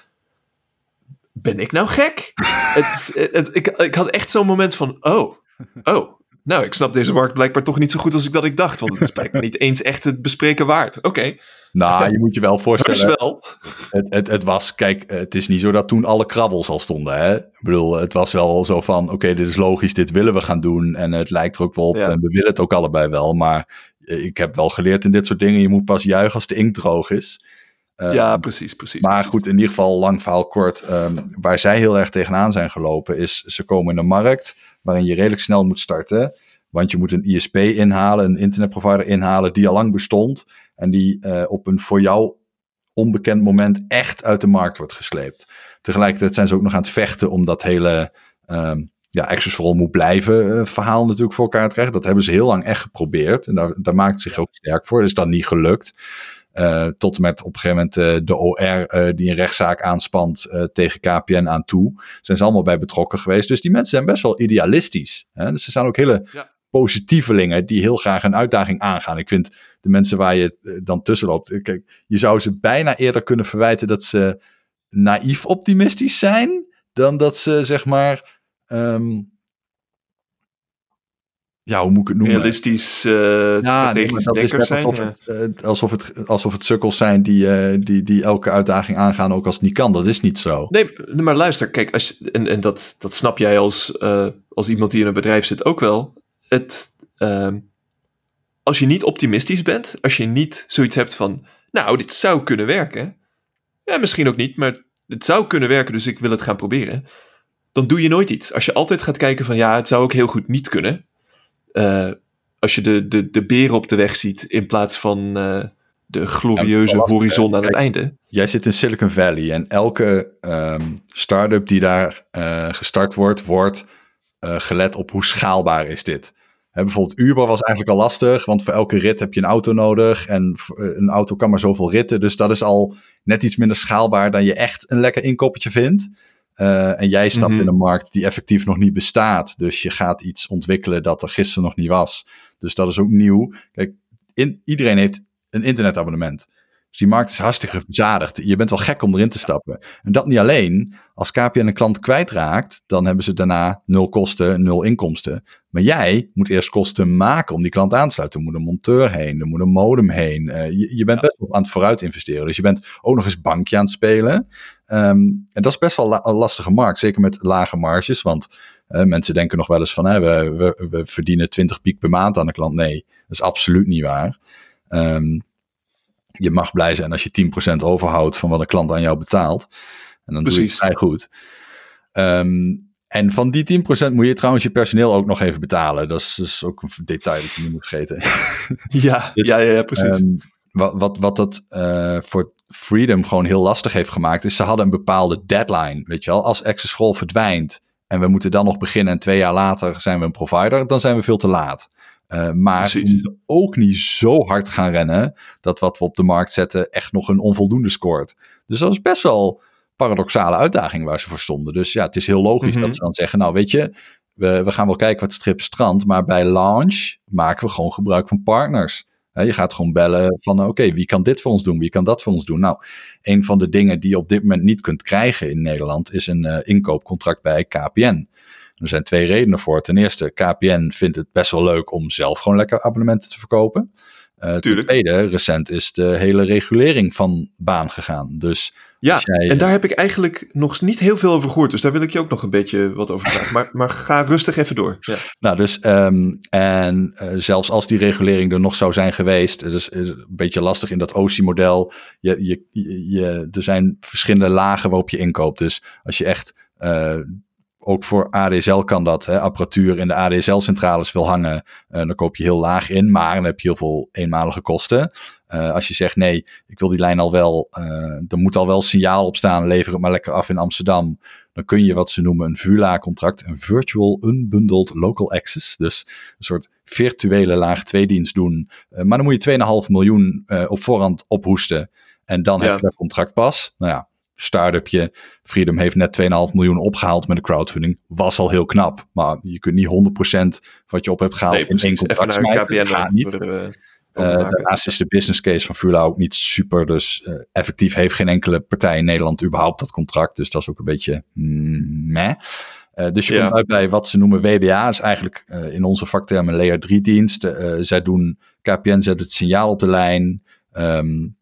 ben ik nou gek? het, het, het, ik, ik had echt zo'n moment van, oh, oh. Nou, ik snap deze markt blijkbaar toch niet zo goed als ik dat ik dacht. Want het is blijkbaar niet eens echt het bespreken waard. Oké. Okay. Nou, je moet je wel voorstellen. Wel. Het, het, het was, kijk, het is niet zo dat toen alle krabbels al stonden. Hè? Ik bedoel, het was wel zo van, oké, okay, dit is logisch, dit willen we gaan doen. En het lijkt er ook wel op. Ja. En we willen het ook allebei wel. Maar ik heb wel geleerd in dit soort dingen, je moet pas juichen als de inkt droog is. Uh, ja, precies, precies. Maar goed, in ieder geval, lang verhaal kort. Um, waar zij heel erg tegenaan zijn gelopen is, ze komen in de markt waarin je redelijk snel moet starten. Want je moet een I S P inhalen, een internetprovider inhalen die al lang bestond. En die uh, op een voor jou onbekend moment echt uit de markt wordt gesleept. Tegelijkertijd zijn ze ook nog aan het vechten om dat hele um, ja, Access For All moet blijven uh, verhaal natuurlijk voor elkaar te krijgen. Dat hebben ze heel lang echt geprobeerd. En daar, daar maakt het zich ook sterk voor. Dat is dan niet gelukt. Uh, tot met op een gegeven moment uh, de O R uh, die een rechtszaak aanspant uh, tegen K P N aan toe. Zijn ze allemaal bij betrokken geweest. Dus die mensen zijn best wel idealistisch. Hè? Dus ze zijn ook hele ja. positievelingen die heel graag een uitdaging aangaan. Ik vind de mensen waar je uh, dan tussen loopt. Kijk, je zou ze bijna eerder kunnen verwijten dat ze naïef optimistisch zijn. Dan dat ze zeg maar... Um, Ja, hoe moet ik het noemen? Realistisch, uh, ja, strategisch nee, dekkers zijn. Alsof het, uh, alsof, het, alsof het sukkels zijn die, uh, die, die elke uitdaging aangaan, ook als het niet kan. Dat is niet zo. Nee, maar luister, kijk, als, en, en dat, dat snap jij als, uh, als iemand die in een bedrijf zit ook wel. Het, uh, als je niet optimistisch bent, als je niet zoiets hebt van, nou, dit zou kunnen werken. Ja, misschien ook niet, maar het zou kunnen werken, dus ik wil het gaan proberen. Dan doe je nooit iets. Als je altijd gaat kijken van, ja, het zou ook heel goed niet kunnen. Uh, als je de, de, de beren op de weg ziet in plaats van uh, de glorieuze ja, horizon uh, aan kijk, het einde. Jij zit in Silicon Valley en elke um, start-up die daar uh, gestart wordt, wordt uh, gelet op hoe schaalbaar is dit. Hè, bijvoorbeeld Uber was eigenlijk al lastig, want voor elke rit heb je een auto nodig en uh, een auto kan maar zoveel ritten. Dus dat is al net iets minder schaalbaar dan je echt een lekker inkoppertje vindt. Uh, en jij stapt mm-hmm. in een markt die effectief nog niet bestaat. Dus je gaat iets ontwikkelen dat er gisteren nog niet was. Dus dat is ook nieuw. Kijk, in, iedereen heeft een internetabonnement. Dus die markt is hartstikke verzadigd. Je bent wel gek om erin te stappen. En dat niet alleen. Als K P N een klant kwijtraakt, dan hebben ze daarna nul kosten, nul inkomsten. Maar jij moet eerst kosten maken om die klant aan te sluiten. Er moet een monteur heen, er moet een modem heen. Uh, je, je bent best wel aan het vooruit investeren. Dus je bent ook nog eens bankje aan het spelen. Um, en dat is best wel la- een lastige markt, zeker met lage marges, want uh, mensen denken nog wel eens van hey, we, we, we verdienen twintig piek per maand aan de klant. Nee, dat is absoluut niet waar. Um, je mag blij zijn als je tien procent overhoudt van wat een klant aan jou betaalt. En dan Precies. doe je het vrij goed. Um, en van die tien procent moet je trouwens je personeel ook nog even betalen. Dat is, dat is ook een detail dat je niet moet vergeten. ja, dus, ja, ja, ja, precies. Um, wat, wat, wat dat uh, voor Freedom gewoon heel lastig heeft gemaakt, is ze hadden een bepaalde deadline, weet je wel. Als Access For All verdwijnt en we moeten dan nog beginnen en twee jaar later zijn we een provider, dan zijn we veel te laat. Uh, maar we moeten ook niet zo hard gaan rennen dat wat we op de markt zetten echt nog een onvoldoende scoort. Dus dat is best wel paradoxale uitdaging waar ze voor stonden. Dus ja, het is heel logisch mm-hmm. dat ze dan zeggen, nou weet je, we, we gaan wel kijken wat strip strandt, maar bij launch maken we gewoon gebruik van partners. Je gaat gewoon bellen van oké, okay, wie kan dit voor ons doen? Wie kan dat voor ons doen? Nou, een van de dingen die je op dit moment niet kunt krijgen in Nederland is een uh, inkoopcontract bij K P N. Er zijn twee redenen voor. Ten eerste, K P N vindt het best wel leuk om zelf gewoon lekker abonnementen te verkopen. Uh, ten tweede, recent is de hele regulering van baan gegaan. Dus ja, jij, en daar heb ik eigenlijk nog niet heel veel over gehoord. Dus daar wil ik je ook nog een beetje wat over vragen. maar, maar ga rustig even door. Ja. Nou, dus um, en uh, zelfs als die regulering er nog zou zijn geweest, het is, is een beetje lastig in dat O C I-model. Je, je, je, er zijn verschillende lagen waarop je inkoopt. Dus als je echt... Uh, Ook voor A D S L kan dat, hè, apparatuur in de A D S L-centrales wil hangen. Uh, dan koop je heel laag in, maar dan heb je heel veel eenmalige kosten. Uh, als je zegt, nee, ik wil die lijn al wel, uh, er moet al wel signaal op staan, lever het maar lekker af in Amsterdam. Dan kun je wat ze noemen een V U L A-contract, een Virtual Unbundled Local Access. Dus een soort virtuele laag twee dienst doen. Uh, maar dan moet je twee komma vijf miljoen uh, op voorhand ophoesten. En dan ja. heb je dat contract pas. Nou ja. Startupje, Freedom heeft net twee komma vijf miljoen opgehaald met de crowdfunding. Was al heel knap, maar je kunt niet honderd procent wat je op hebt gehaald nee, in één contract smijten. Dat gaat niet. De, uh, uh, daarnaast is de business case van Vula ook niet super, dus uh, effectief heeft geen enkele partij in Nederland überhaupt dat contract, dus dat is ook een beetje mm, meh. Uh, dus je ja. komt uit bij wat ze noemen W B A, is eigenlijk uh, in onze vaktermen layer drie dienst. Uh, zij doen, K P N zet het signaal op de lijn, um,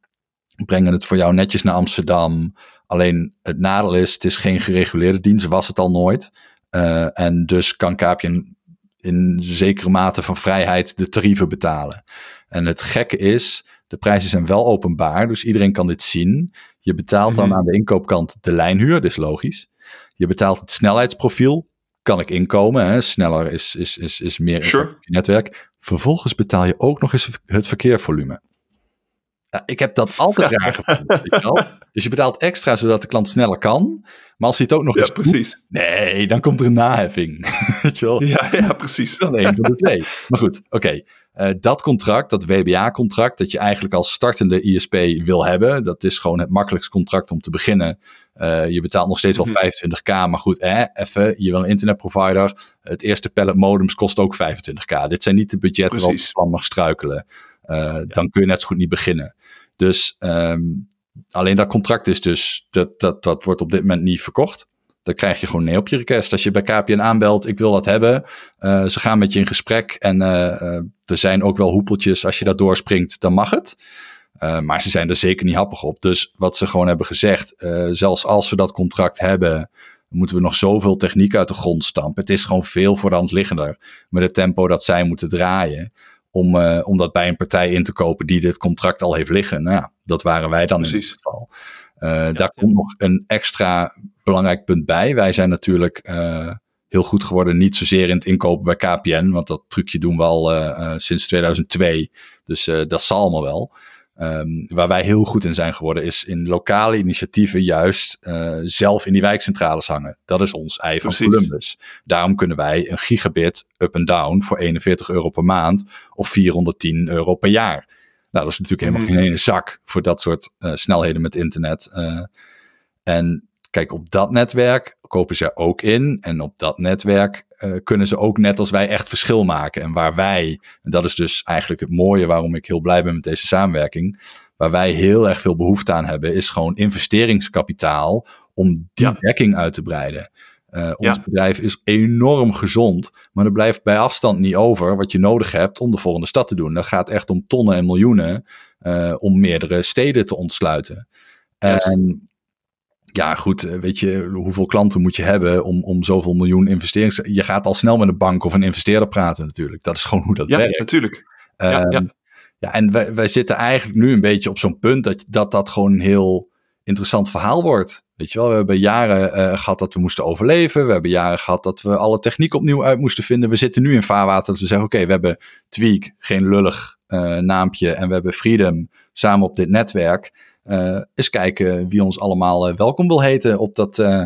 brengen het voor jou netjes naar Amsterdam. Alleen het nadeel is, het is geen gereguleerde dienst, was het al nooit. Uh, en dus kan K P N in zekere mate van vrijheid de tarieven betalen. En het gekke is, de prijzen zijn wel openbaar, dus iedereen kan dit zien. Je betaalt dan mm-hmm. aan de inkoopkant de lijnhuur, dat is logisch. Je betaalt het snelheidsprofiel, kan ik inkomen, hè? Sneller is, is, is, is meer sure. in het netwerk. Vervolgens betaal je ook nog eens het verkeervolume. Nou, ik heb dat altijd raar gevonden. Weet je wel? Dus je betaalt extra zodat de klant sneller kan. Maar als hij het ook nog ja, eens precies. Doet, nee, dan komt er een naheffing. Weet je wel? Ja, ja, precies. Dan één van de twee. Maar goed, oké. Okay. Uh, dat contract, dat W B A-contract, dat je eigenlijk als startende I S P wil hebben. Dat is gewoon het makkelijkst contract om te beginnen. Uh, je betaalt nog steeds wel vijfentwintigduizend, maar goed, hè, even, je wil een internetprovider. Het eerste pallet modems kost ook vijfentwintigduizend. Dit zijn niet de budgetten waarop je plan mag struikelen. Uh, ja. Dan kun je net zo goed niet beginnen. Dus um, alleen dat contract is dus, dat, dat, dat wordt op dit moment niet verkocht. Dan krijg je gewoon nee op je request. Als je bij K P N aanbelt, ik wil dat hebben. Uh, ze gaan met je in gesprek. En uh, uh, er zijn ook wel hoepeltjes. Als je daar doorspringt, dan mag het. Uh, maar ze zijn er zeker niet happig op. Dus wat ze gewoon hebben gezegd. Uh, zelfs als we dat contract hebben, moeten we nog zoveel techniek uit de grond stampen. Het is gewoon veel voor de hand liggender. Met het tempo dat zij moeten draaien. Om, uh, om dat bij een partij in te kopen die dit contract al heeft liggen. Nou, dat waren wij dan Precies. in dit geval. Uh, ja, daar komt ja. nog een extra belangrijk punt bij. Wij zijn natuurlijk uh, heel goed geworden, niet zozeer in het inkopen bij K P N, want dat trucje doen we al uh, uh, sinds tweeduizend twee, dus uh, dat zal allemaal wel. Um, waar wij heel goed in zijn geworden is in lokale initiatieven juist uh, zelf in die wijkcentrales hangen. Dat is ons ei van Precies. Columbus. Daarom kunnen wij een gigabit up en down voor eenenveertig euro per maand of vierhonderdtien euro per jaar. Nou, dat is natuurlijk helemaal mm-hmm. geen ene zak voor dat soort uh, snelheden met internet. Uh, en kijk, op dat netwerk kopen ze ook in. En op dat netwerk uh, kunnen ze ook net als wij echt verschil maken. En waar wij, en dat is dus eigenlijk het mooie waarom ik heel blij ben met deze samenwerking. Waar wij heel erg veel behoefte aan hebben, is gewoon investeringskapitaal om die ja. dekking uit te breiden. Uh, ons ja. bedrijf is enorm gezond, maar er blijft bij afstand niet over wat je nodig hebt om de volgende stad te doen. Dat gaat echt om tonnen en miljoenen uh, om meerdere steden te ontsluiten. Yes. En ja, goed, weet je, hoeveel klanten moet je hebben om, om zoveel miljoen investerings... Je gaat al snel met een bank of een investeerder praten natuurlijk. Dat is gewoon hoe dat ja, werkt. Natuurlijk. Um, ja, natuurlijk. Ja. Ja, en wij, wij zitten eigenlijk nu een beetje op zo'n punt dat dat, dat gewoon heel... interessant verhaal wordt. Weet je wel, we hebben jaren uh, gehad dat we moesten overleven. We hebben jaren gehad dat we alle techniek opnieuw uit moesten vinden. We zitten nu in vaarwater dat we zeggen, oké, okay, we hebben Tweak, geen lullig uh, naampje, en we hebben Freedom samen op dit netwerk. Uh, eens kijken wie ons allemaal uh, welkom wil heten op dat uh,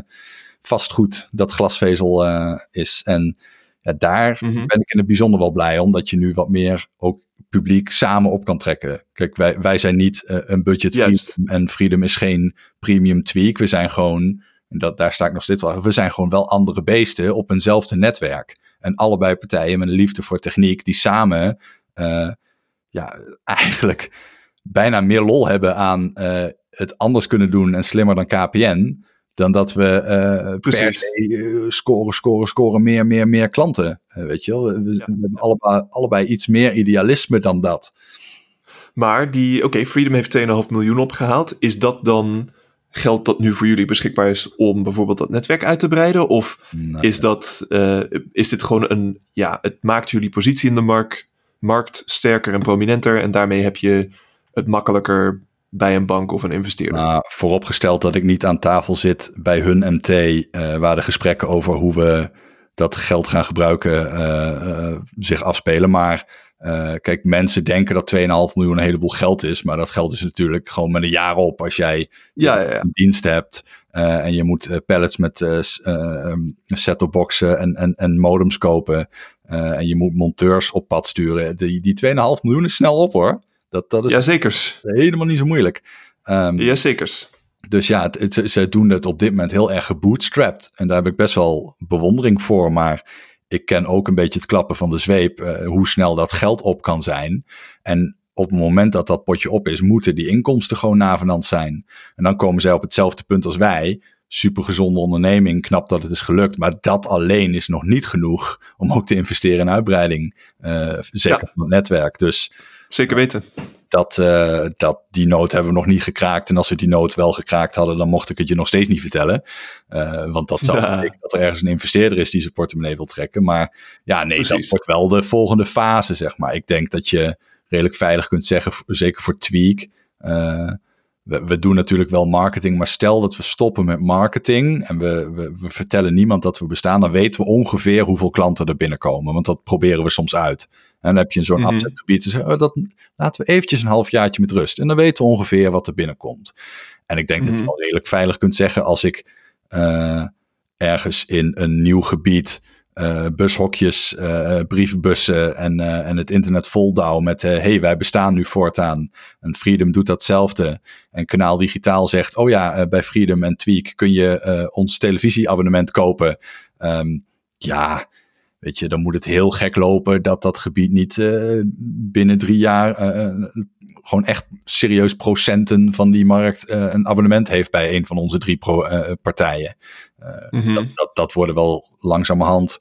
vastgoed dat glasvezel uh, is. En ja, daar mm-hmm. ben ik in het bijzonder wel blij om, dat je nu wat meer ook publiek samen op kan trekken. Kijk, wij, wij zijn niet uh, een budget Freedom en Freedom is geen premium Tweak. We zijn gewoon, dat, daar sta ik nog steeds wel, we zijn gewoon wel andere beesten op eenzelfde netwerk. En allebei partijen met een liefde voor techniek die samen uh, ja, eigenlijk bijna meer lol hebben aan uh, het anders kunnen doen en slimmer dan K P N, dan dat we uh, per se uh, scoren, scoren, scoren, meer, meer, meer klanten. Uh, weet je wel, we, we ja. hebben allebei, allebei iets meer idealisme dan dat. Maar die, oké, okay, Freedom heeft twee komma vijf miljoen opgehaald. Is dat dan geld dat nu voor jullie beschikbaar is om bijvoorbeeld dat netwerk uit te breiden? Of nou, is, ja. dat, uh, is dit gewoon een, ja, het maakt jullie positie in de markt, markt sterker en prominenter, en daarmee heb je het makkelijker bij een bank of een investeerder? Nou, vooropgesteld dat ik niet aan tafel zit bij hun M T... Uh, waar de gesprekken over hoe we dat geld gaan gebruiken uh, uh, zich afspelen. Maar uh, kijk, mensen denken dat twee komma vijf miljoen een heleboel geld is, maar dat geld is natuurlijk gewoon met een jaar op. Als jij ja, ja, ja. een dienst hebt uh, en je moet uh, pallets met uh, uh, set-top-boxen en, en, en modems kopen, Uh, en je moet monteurs op pad sturen, die, die twee komma vijf miljoen is snel op, hoor. Dat, dat is Jazekers. helemaal niet zo moeilijk. Um, Jazekers. Dus ja, het, het, ze doen het op dit moment heel erg gebootstrapped. En daar heb ik best wel bewondering voor. Maar ik ken ook een beetje het klappen van de zweep, Uh, hoe snel dat geld op kan zijn. En op het moment dat dat potje op is, moeten die inkomsten gewoon navenant zijn. En dan komen zij op hetzelfde punt als wij. Supergezonde onderneming, knap dat het is gelukt. Maar dat alleen is nog niet genoeg om ook te investeren in uitbreiding. Uh, zeker ja. op het netwerk. Dus zeker weten. Dat, uh, dat die nood hebben we nog niet gekraakt. En als we die nood wel gekraakt hadden, dan mocht ik het je nog steeds niet vertellen. Uh, want dat zou betekenen ja. dat er ergens een investeerder is die zijn portemonnee wil trekken. Maar ja, nee, Precies. dat wordt wel de volgende fase, zeg maar. Ik denk dat je redelijk veilig kunt zeggen, zeker voor Tweak. Uh, we, we doen natuurlijk wel marketing, maar stel dat we stoppen met marketing en we, we, we vertellen niemand dat we bestaan, dan weten we ongeveer hoeveel klanten er binnenkomen. Want dat proberen we soms uit. En dan heb je zo'n mm-hmm. afzetgebied en zeggen, oh, dat, laten we eventjes een halfjaartje met rust. En dan weten we ongeveer wat er binnenkomt. En ik denk mm-hmm. dat je wel redelijk veilig kunt zeggen, als ik uh, ergens in een nieuw gebied uh, bushokjes, uh, brievenbussen en, uh, en het internet voldouw met, hé, uh, hey, wij bestaan nu voortaan. En Freedom doet datzelfde. En Kanaal Digitaal zegt, oh ja, uh, bij Freedom en Tweak kun je uh, ons televisieabonnement kopen. Um, ja... Weet je, dan moet het heel gek lopen dat dat gebied niet uh, binnen drie jaar uh, gewoon echt serieus procenten van die markt uh, een abonnement heeft bij een van onze drie pro, uh, partijen. Uh, mm-hmm. dat, dat, dat worden wel langzamerhand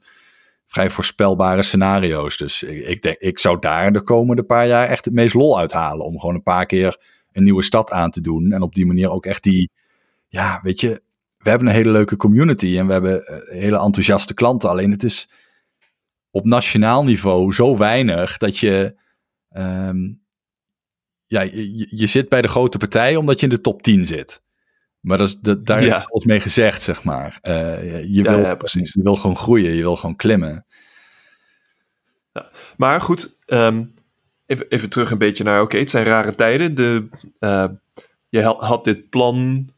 vrij voorspelbare scenario's. Dus ik, ik, denk, ik zou daar de komende paar jaar echt het meest lol uithalen om gewoon een paar keer een nieuwe stad aan te doen. En op die manier ook echt die, ja, weet je, we hebben een hele leuke community en we hebben hele enthousiaste klanten. Alleen het is op nationaal niveau zo weinig dat je, um, ja, je, je zit bij de grote partij omdat je in de top tien zit. Maar dat is, dat, daar ja. is alles mee gezegd, zeg maar. Uh, je, je, ja, wil, ja, precies. je wil gewoon groeien, je wil gewoon klimmen. Ja, maar goed, um, even, even terug een beetje naar, oké, okay, het zijn rare tijden. De, uh, je had dit plan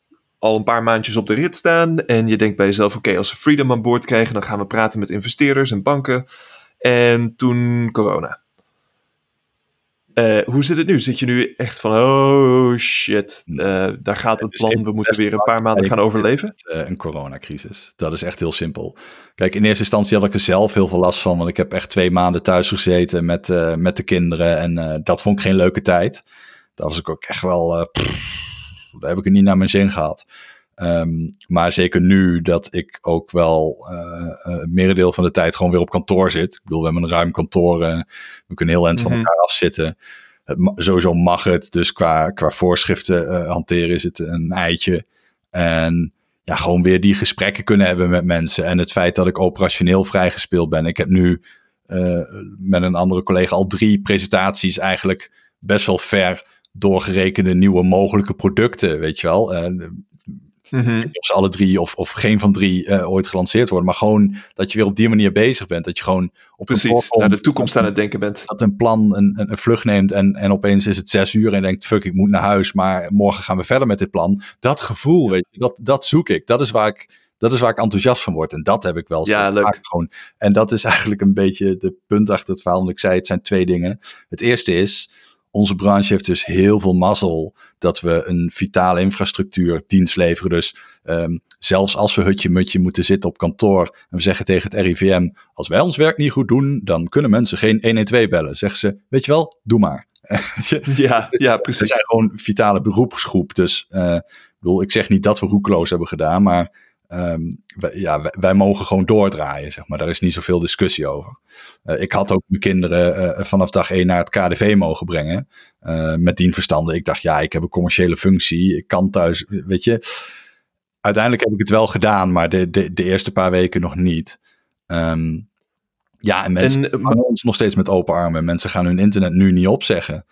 al een paar maandjes op de rit staan en je denkt bij jezelf, oké, okay, als we Freedom aan boord krijgen, dan gaan we praten met investeerders en banken. En toen corona. Uh, hoe zit het nu? Zit je nu echt van, oh shit, uh, daar gaat het plan, we moeten weer een paar maanden gaan overleven? Een coronacrisis, dat is echt heel simpel. Kijk, in eerste instantie had ik er zelf heel veel last van, want ik heb echt twee maanden thuis gezeten met, uh, met de kinderen en uh, dat vond ik geen leuke tijd. Daar was ik ook echt wel... Uh, pff, daar heb ik het niet naar mijn zin gehad. Um, maar zeker nu dat ik ook wel uh, het merendeel van de tijd gewoon weer op kantoor zit. Ik bedoel, we hebben een ruim kantoor. Uh, we kunnen heel eind van elkaar mm-hmm. afzitten. Het ma- sowieso mag het. Dus qua, qua voorschriften uh, hanteren is het een eitje. En ja, gewoon weer die gesprekken kunnen hebben met mensen. En het feit dat ik operationeel vrijgespeeld ben. Ik heb nu uh, met een andere collega al drie presentaties eigenlijk best wel ver doorgerekende nieuwe mogelijke producten, weet je wel. Uh, mm-hmm. Of ze alle drie of, of geen van drie uh, ooit gelanceerd worden. Maar gewoon dat je weer op die manier bezig bent. Dat je gewoon op Precies, voorkom, naar de toekomst aan het denken bent. Dat een plan een, een, een vlucht neemt en, en opeens is het zes uur en je denkt, fuck, ik moet naar huis, maar morgen gaan we verder met dit plan. Dat gevoel, weet je, dat, dat zoek ik. Dat is waar ik. Dat is waar ik enthousiast van word. En dat heb ik wel. Ja, leuk. Gewoon. En dat is eigenlijk een beetje de punt achter het verhaal. Want ik zei, het zijn twee dingen. Het eerste is, onze branche heeft dus heel veel mazzel dat we een vitale infrastructuur dienst leveren. Dus um, zelfs als we hutje-mutje moeten zitten op kantoor en we zeggen tegen het R I V M, als wij ons werk niet goed doen, dan kunnen mensen geen één één twee bellen. Zeggen ze, weet je wel, doe maar. ja, ja, precies. We zijn gewoon een vitale beroepsgroep. Dus uh, ik bedoel, ik zeg niet dat we roekeloos hebben gedaan, maar Um, wij, ja, wij, wij mogen gewoon doordraaien, zeg maar. Daar is niet zoveel discussie over. Uh, ik had ook mijn kinderen uh, vanaf dag één naar het K D V mogen brengen. Uh, met dien verstande. Ik dacht, ja, ik heb een commerciële functie. Ik kan thuis, weet je. Uiteindelijk heb ik het wel gedaan, maar de, de, de eerste paar weken nog niet. Um, ja, en mensen en, gaan ons nog steeds met open armen. Mensen gaan hun internet nu niet opzeggen.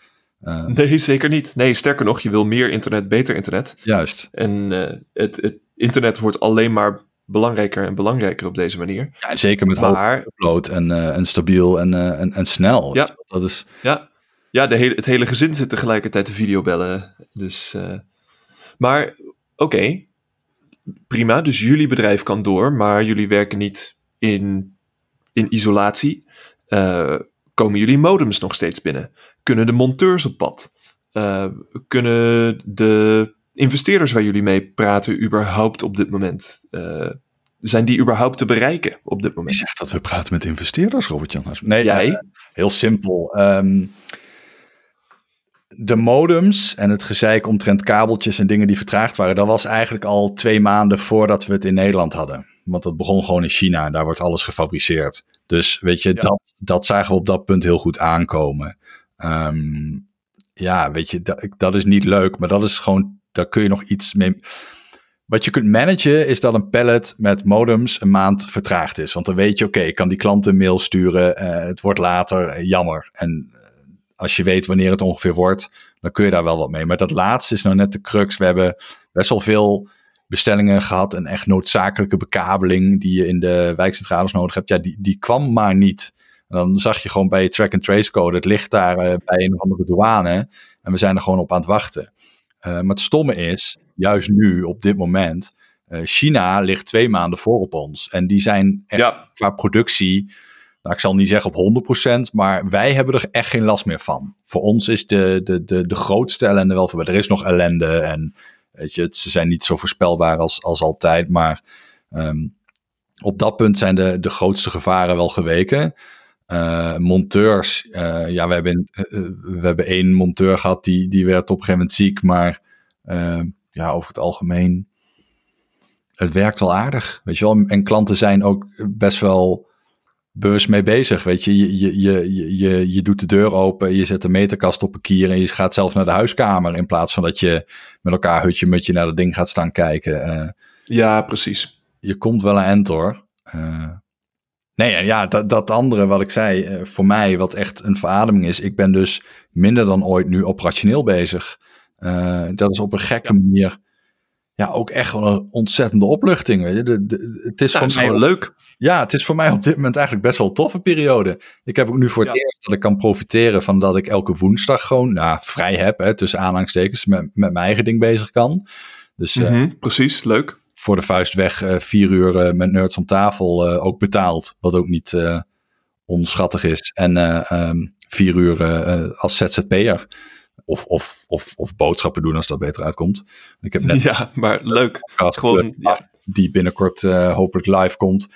Uh, nee, zeker niet. Nee, sterker nog, je wil meer internet, beter internet. Juist. En uh, het... het internet wordt alleen maar belangrijker en belangrijker op deze manier. Ja, zeker met maar, hoog upload en, uh, en stabiel en, uh, en, en snel. Ja, dus dat is... ja. ja de hele, het hele gezin zit tegelijkertijd te videobellen. Dus, uh... Maar oké, okay. prima. Dus jullie bedrijf kan door, maar jullie werken niet in, in isolatie. Uh, komen jullie modems nog steeds binnen? Kunnen de monteurs op pad? Uh, kunnen de investeerders waar jullie mee praten überhaupt op dit moment? Uh, zijn die überhaupt te bereiken op dit moment? Je zegt dat we praten met investeerders, Robert-Jan. Nee, Jij? Uh, heel simpel. Um, de modems en het gezeik omtrent kabeltjes en dingen die vertraagd waren, dat was eigenlijk al twee maanden voordat we het in Nederland hadden. Want dat begon gewoon in China. Daar wordt alles gefabriceerd. Dus weet je, ja. dat, dat zagen we op dat punt heel goed aankomen. Um, ja, weet je, dat, dat is niet leuk, maar dat is gewoon, daar kun je nog iets mee. Wat je kunt managen is dat een pallet met modems een maand vertraagd is. Want dan weet je, oké, okay, ik kan die klanten een mail sturen. Uh, het wordt later, uh, jammer. En als je weet wanneer het ongeveer wordt, dan kun je daar wel wat mee. Maar dat laatste is nou net de crux. We hebben best wel veel bestellingen gehad en echt noodzakelijke bekabeling die je in de wijkcentrales nodig hebt. Ja, die, die kwam maar niet. En dan zag je gewoon bij je track-and-trace code, het ligt daar uh, bij een of andere douane. En we zijn er gewoon op aan het wachten. Uh, maar het stomme is, juist nu, op dit moment, uh, China ligt twee maanden voor op ons. En die zijn echt ja. qua productie, nou, ik zal niet zeggen op honderd procent, maar wij hebben er echt geen last meer van. Voor ons is de, de, de, de grootste ellende wel voorbij. Er is nog ellende en weet je, het, ze zijn niet zo voorspelbaar als, als altijd. Maar um, op dat punt zijn de, de grootste gevaren wel geweken. Uh, monteurs, uh, ja, we hebben, uh, we hebben één monteur gehad die, die werd op een gegeven moment ziek, maar uh, ja, over het algemeen, het werkt wel aardig, weet je wel. En klanten zijn ook best wel bewust mee bezig, weet je. Je, je, je, je, je doet de deur open, je zet de meterkast op een kier en je gaat zelf naar de huiskamer in plaats van dat je met elkaar hutje-mutje naar dat ding gaat staan kijken. Uh, ja, precies. Je komt wel een eind, hoor. Uh, Nee, ja, dat, dat andere wat ik zei, voor mij wat echt een verademing is. Ik ben dus minder dan ooit nu operationeel bezig. Uh, dat is op een gekke ja. manier ja, ook echt wel een ontzettende opluchting. Weet je. De, de, het is, dat voor is mij, gewoon leuk. Ja, het is voor mij op dit moment eigenlijk best wel een toffe periode. Ik heb ook nu voor het ja. eerst dat ik kan profiteren van dat ik elke woensdag gewoon nou, vrij heb. Hè, tussen aanhalingstekens met, met mijn eigen ding bezig kan. Dus, mm-hmm, uh, precies, leuk. Voor de vuist weg uh, vier uur uh, met Nerds om tafel uh, ook betaald. Wat ook niet uh, onschattig is. En uh, um, vier uur uh, als Z Z P'er. Of, of, of, of boodschappen doen als dat beter uitkomt. Ik heb net ja, maar leuk. Gewoon, ja. Die binnenkort uh, hopelijk live komt.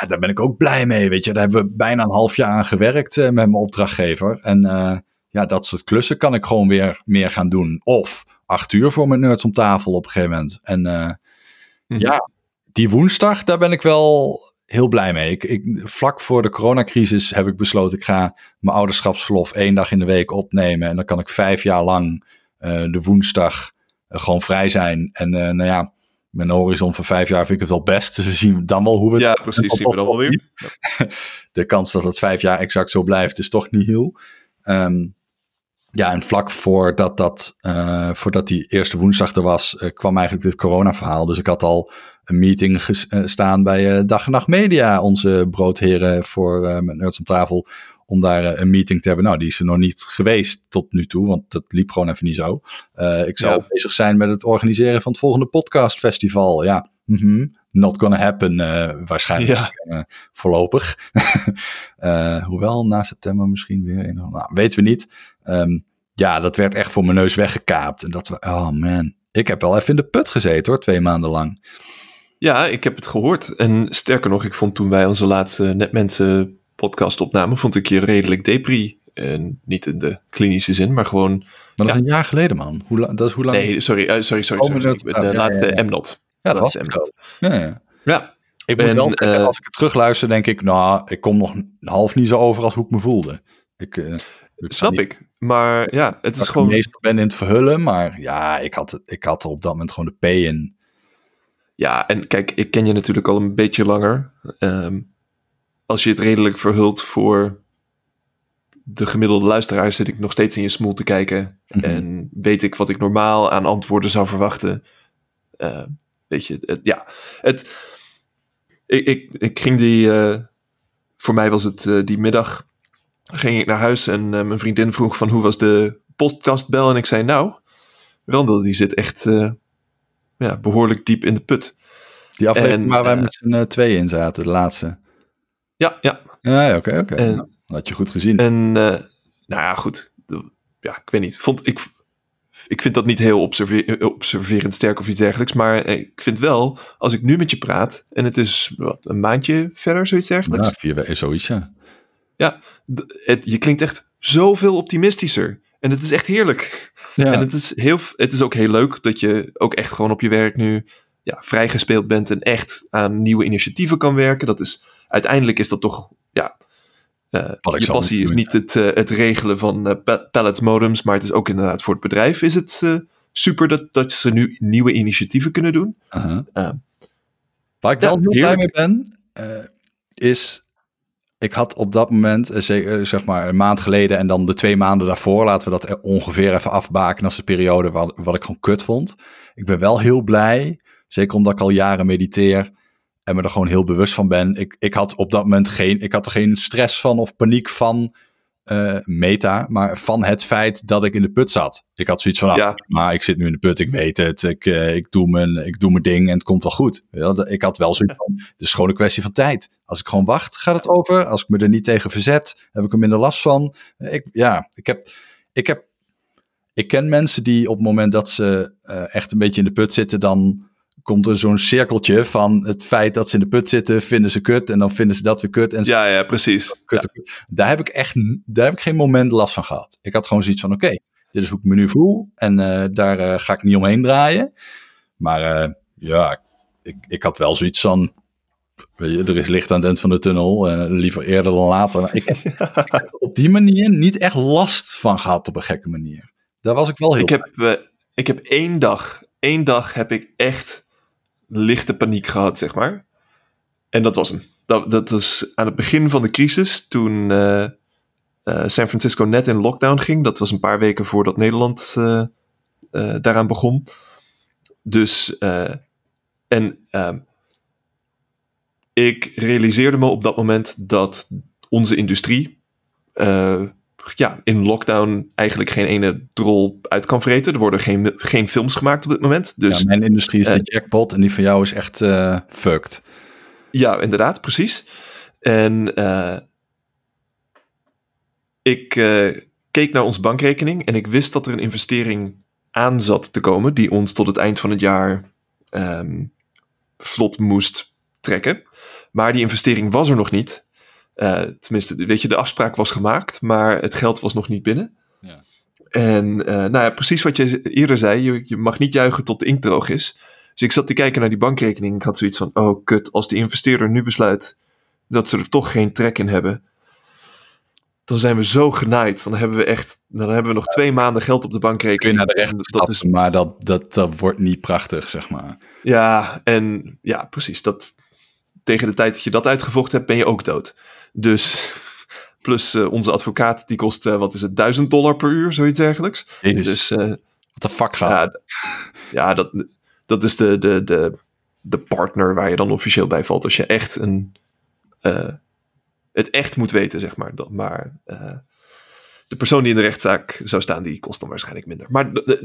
Ja, daar ben ik ook blij mee. Weet je, daar hebben we bijna een half jaar aan gewerkt uh, met mijn opdrachtgever. En uh, ja, dat soort klussen kan ik gewoon weer meer gaan doen. Of acht uur voor mijn Nerds om tafel op een gegeven moment. En Uh, ja, die woensdag, daar ben ik wel heel blij mee. Ik, ik, vlak voor de coronacrisis heb ik besloten, ik ga mijn ouderschapsverlof één dag in de week opnemen. En dan kan ik vijf jaar lang uh, de woensdag uh, gewoon vrij zijn. En uh, nou ja, mijn horizon van vijf jaar vind ik het wel best. Dus we zien dan wel hoe we... Ja, precies, zien we dan wel weer. De kans dat het vijf jaar exact zo blijft is toch niet heel. Um, Ja, en vlak voordat, dat, uh, voordat die eerste woensdag er was, uh, kwam eigenlijk dit corona-verhaal. Dus ik had al een meeting ges- uh, staan bij uh, Dag en Nacht Media, onze broodheren voor uh, met Nerds om tafel, om daar uh, een meeting te hebben. Nou, die is er nog niet geweest tot nu toe, want dat liep gewoon even niet zo. Uh, ik zou ja. bezig zijn met het organiseren van het volgende podcastfestival. Ja, mm-hmm. Not gonna happen uh, waarschijnlijk ja. uh, voorlopig. uh, hoewel, na september misschien weer. In, nou, weten we niet. Um, ja, dat werd echt voor mijn neus weggekaapt. En dat we, oh man, ik heb wel even in de put gezeten, hoor, twee maanden lang. Ja, ik heb het gehoord. En sterker nog, ik vond toen wij onze laatste Net Mensen podcast opnamen, vond ik je redelijk depri. En niet in de klinische zin, maar gewoon... Maar dat ja. is een jaar geleden, man. Hoe la- dat is hoe lang... Nee, sorry, uh, sorry, sorry. sorry, oh, sorry. Ik ben de oh, laatste ja, ja, ja. M N O T. Ja, dat, dat was M N O T. Ja, ja. ja. Ik ben, moet wel, uh, als ik het terugluister, denk ik, nou, ik kom nog half niet zo over als hoe ik me voelde. Ik, uh, ik snap niet, ik, maar ja, het is gewoon... Ik meestal ben in het verhullen, maar ja, ik had, ik had er op dat moment gewoon de P in. Ja, en kijk, ik ken je natuurlijk al een beetje langer. Um, als je het redelijk verhult voor de gemiddelde luisteraar, zit ik nog steeds in je smoel te kijken. Mm-hmm. En weet ik wat ik normaal aan antwoorden zou verwachten. Uh, weet je, het, ja. Het, ik, ik, ik ging die... Uh, voor mij was het uh, die middag... ging ik naar huis en uh, mijn vriendin vroeg van hoe was de podcastbel en ik zei nou, Randel die zit echt uh, ja, behoorlijk diep in de put. Die aflevering en, waar uh, wij met z'n uh, tweeën in zaten, de laatste. Ja, ja. Ja, oké, oké. Nou, dat had je goed gezien. En uh, nou ja, goed. Ja, ik weet niet. Vond, ik, ik vind dat niet heel observer- observerend sterk of iets dergelijks, maar ik vind wel, als ik nu met je praat en het is wat, een maandje verder, zoiets dergelijks. Ja, vier weken, zoiets, ja. Ja, het, je klinkt echt zoveel optimistischer. En het is echt heerlijk. Ja. En het is, heel, het is ook heel leuk dat je ook echt gewoon op je werk nu ja, vrijgespeeld bent en echt aan nieuwe initiatieven kan werken. Dat is, uiteindelijk is dat toch, ja, uh, je passie is niet het, uh, het regelen van uh, pa- pallets modems, maar het is ook inderdaad voor het bedrijf is het uh, super dat, dat ze nu nieuwe initiatieven kunnen doen. Uh-huh. Uh, Waar ik wel heel blij mee ben, uh, is... Ik had op dat moment, zeg maar een maand geleden en dan de twee maanden daarvoor, laten we dat ongeveer even afbaken als de periode wat, wat ik gewoon kut vond. Ik ben wel heel blij, zeker omdat ik al jaren mediteer En me er gewoon heel bewust van ben. Ik, ik had op dat moment geen, ik had er geen stress van of paniek van uh, meta. Maar van het feit dat ik in de put zat. Ik had zoiets van, ah, ja. maar ik zit nu in de put. Ik weet het. Ik, uh, ik, doe mijn, ik doe mijn ding en het komt wel goed. Ja, ik had wel zoiets van, het is gewoon een kwestie van tijd. Als ik gewoon wacht, gaat het over. Als ik me er niet tegen verzet, heb ik er minder last van. Ik, ja, ik heb... Ik heb Ik ken mensen die op het moment dat ze uh, echt een beetje in de put zitten, dan komt er zo'n cirkeltje van het feit dat ze in de put zitten, vinden ze kut en dan vinden ze dat weer kut. En ja, ja, precies. Kut, ja. Daar heb ik echt daar heb ik geen moment last van gehad. Ik had gewoon zoiets van, oké, okay, dit is hoe ik me nu voel en uh, daar uh, ga ik niet omheen draaien. Maar uh, ja, ik, ik had wel zoiets van, weet je, er is licht aan het eind van de tunnel, uh, liever eerder dan later. Ik, ik heb op die manier niet echt last van gehad op een gekke manier. Daar was ik wel heel ik heb, uh, ik heb één dag, één dag heb ik echt lichte paniek gehad, zeg maar. En dat was hem. Dat, dat was aan het begin van de crisis, toen uh, uh, San Francisco net in lockdown ging. Dat was een paar weken voordat Nederland uh, uh, daaraan begon. Dus, uh, en uh, ik realiseerde me op dat moment dat onze industrie... Uh, ja, in lockdown eigenlijk geen ene drol uit kan vreten. Er worden geen, geen films gemaakt op dit moment. Dus, ja, mijn industrie is uh, de jackpot en die van jou is echt uh, fucked. Ja, inderdaad, precies. En uh, ik uh, keek naar onze bankrekening en ik wist dat er een investering aan zat te komen die ons tot het eind van het jaar um, vlot moest trekken. Maar die investering was er nog niet. Uh, tenminste, weet je, de afspraak was gemaakt, maar het geld was nog niet binnen. Ja. En uh, nou ja, precies wat je eerder zei, je, je mag niet juichen tot de inkt droog is. Dus ik zat te kijken naar die bankrekening. Ik had zoiets van, oh kut, als die investeerder nu besluit dat ze er toch geen trek in hebben, dan zijn we zo genaaid. Dan hebben we echt, dan hebben we nog ja. twee maanden geld op de bankrekening. Naar de rechter stappen, dat is... maar dat, dat, dat wordt niet prachtig, zeg maar. Ja, en ja, precies. Dat, tegen de tijd dat je dat uitgevochten hebt, ben je ook dood. Dus, plus uh, onze advocaat, die kost, uh, wat is het, duizend dollar per uur, zoiets dergelijks. Jezus. Dus, uh, what the fuck gaat ja, d- ja, dat, dat is de, de, de, de partner waar je dan officieel bij valt. Als je echt een, uh, het echt moet weten, zeg maar. Dan, maar uh, de persoon die in de rechtszaak zou staan, die kost dan waarschijnlijk minder. Maar d- d-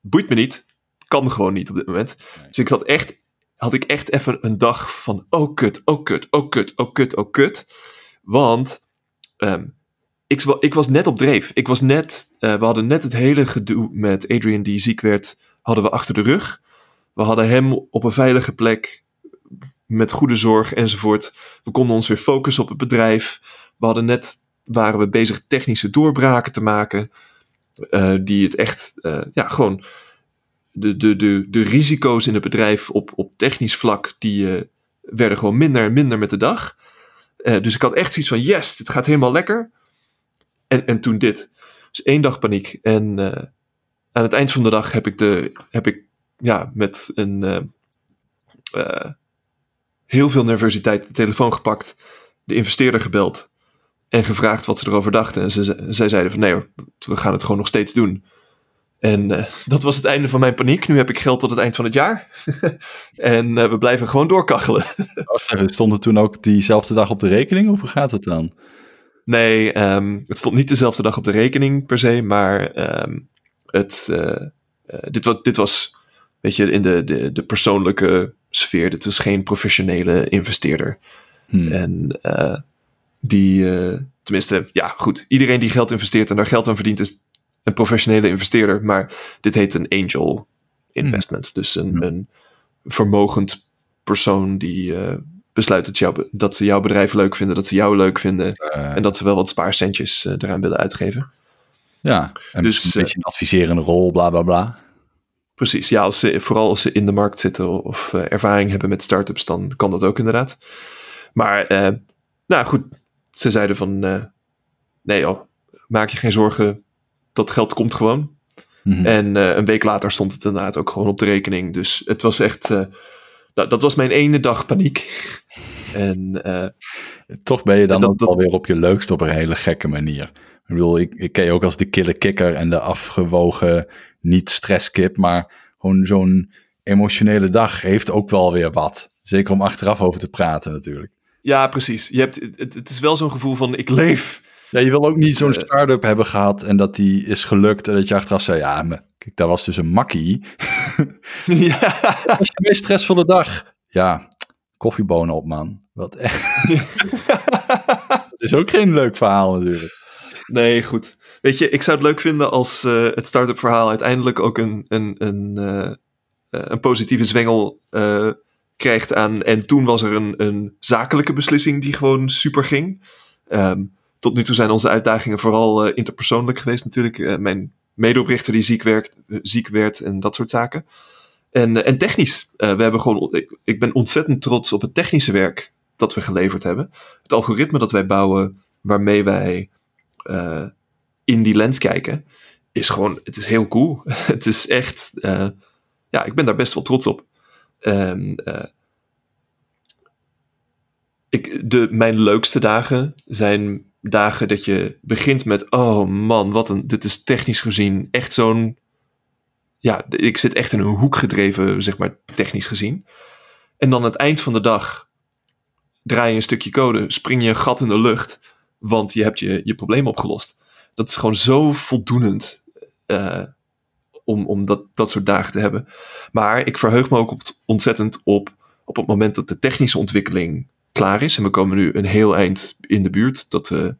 boeit me niet. Kan gewoon niet op dit moment. Nee. Dus ik zat echt, had ik echt even een dag van, oh kut, oh kut, oh kut, oh kut, oh kut. Want um, ik, ik was net op dreef. Ik was net, uh, we hadden net het hele gedoe met Adrian die ziek werd, hadden we achter de rug. We hadden hem op een veilige plek met goede zorg enzovoort. We konden ons weer focussen op het bedrijf. We hadden net, waren we bezig technische doorbraken te maken. Uh, die het echt, uh, ja gewoon de, de, de, de risico's in het bedrijf op, op technisch vlak, die uh, werden gewoon minder en minder met de dag. Uh, dus ik had echt zoiets van, yes, dit gaat helemaal lekker. En, en toen dit. Dus één dag paniek. En uh, aan het eind van de dag heb ik, de, heb ik ja, met een uh, uh, heel veel nervositeit de telefoon gepakt. De investeerder gebeld. En gevraagd wat ze erover dachten. En ze, zij zeiden van, nee hoor, we gaan het gewoon nog steeds doen. En uh, dat was het einde van mijn paniek. Nu heb ik geld tot het eind van het jaar. en uh, we blijven gewoon doorkachelen. Stond het toen ook diezelfde dag op de rekening? Of hoe gaat het dan? Nee, um, het stond niet dezelfde dag op de rekening per se. Maar um, het, uh, uh, dit, was, dit was, weet je, in de, de, de persoonlijke sfeer. Dit was geen professionele investeerder. Hmm. En uh, die, uh, tenminste, ja goed. Iedereen die geld investeert en daar geld aan verdient is een professionele investeerder, maar dit heet een angel investment. Mm. Dus een, een vermogend persoon die uh, besluit dat, jou, dat ze jouw bedrijf leuk vinden, dat ze jou leuk vinden uh, en dat ze wel wat spaarcentjes uh, eraan willen uitgeven. Ja, en dus, een beetje een adviserende rol, bla bla bla. Precies, ja, als ze, vooral als ze in de markt zitten of uh, ervaring hebben met startups, dan kan dat ook inderdaad. Maar, uh, nou goed, ze zeiden van, uh, nee joh, maak je geen zorgen. Dat geld komt gewoon. Mm-hmm. En uh, een week later stond het inderdaad ook gewoon op de rekening. Dus het was echt... Uh, nou, dat was mijn ene dag paniek. en uh, Toch ben je dan dat, ook dat... alweer op je leukst op een hele gekke manier. Ik bedoel, ik, ik ken je ook als de kille kikker en de afgewogen niet-stresskip. Maar gewoon zo'n emotionele dag heeft ook wel weer wat. Zeker om achteraf over te praten natuurlijk. Ja, precies. Je hebt, het, het is wel zo'n gevoel van ik leef. Ja, je wil ook niet zo'n start-up hebben gehad en dat die is gelukt en dat je achteraf zei, ja, maar kijk, dat was dus een makkie. Ja. Dat was je meest stressvolle dag. Ja, koffiebonen op, man. Wat echt. Ja. Dat is ook geen leuk verhaal natuurlijk. Nee, goed. Weet je, ik zou het leuk vinden als uh, het start-up verhaal uiteindelijk ook een, een, een, uh, een positieve zwengel uh, krijgt aan. En toen was er een, een zakelijke beslissing die gewoon super ging. Um, tot nu toe zijn onze uitdagingen vooral uh, interpersoonlijk geweest natuurlijk. Uh, mijn medeoprichter die ziek, werkt, uh, ziek werd en dat soort zaken. En, uh, en technisch. Uh, we hebben gewoon, ik, ik ben ontzettend trots op het technische werk dat we geleverd hebben. Het algoritme dat wij bouwen waarmee wij... Uh, in die lens kijken, is gewoon, het is heel cool. Het is echt, uh, ja, ik ben daar best wel trots op. Um, uh, ik, de, mijn leukste dagen zijn dagen dat je begint met, oh man, wat een, dit is technisch gezien echt zo'n, ja, ik zit echt in een hoek gedreven, zeg maar, technisch gezien. En dan aan het eind van de dag draai je een stukje code, spring je een gat in de lucht, want je hebt je, je probleem opgelost. Dat is gewoon zo voldoenend uh, om, om dat, dat soort dagen te hebben. Maar ik verheug me ook op het, ontzettend op, op het moment dat de technische ontwikkeling klaar is. En we komen nu een heel eind in de buurt. Dat we,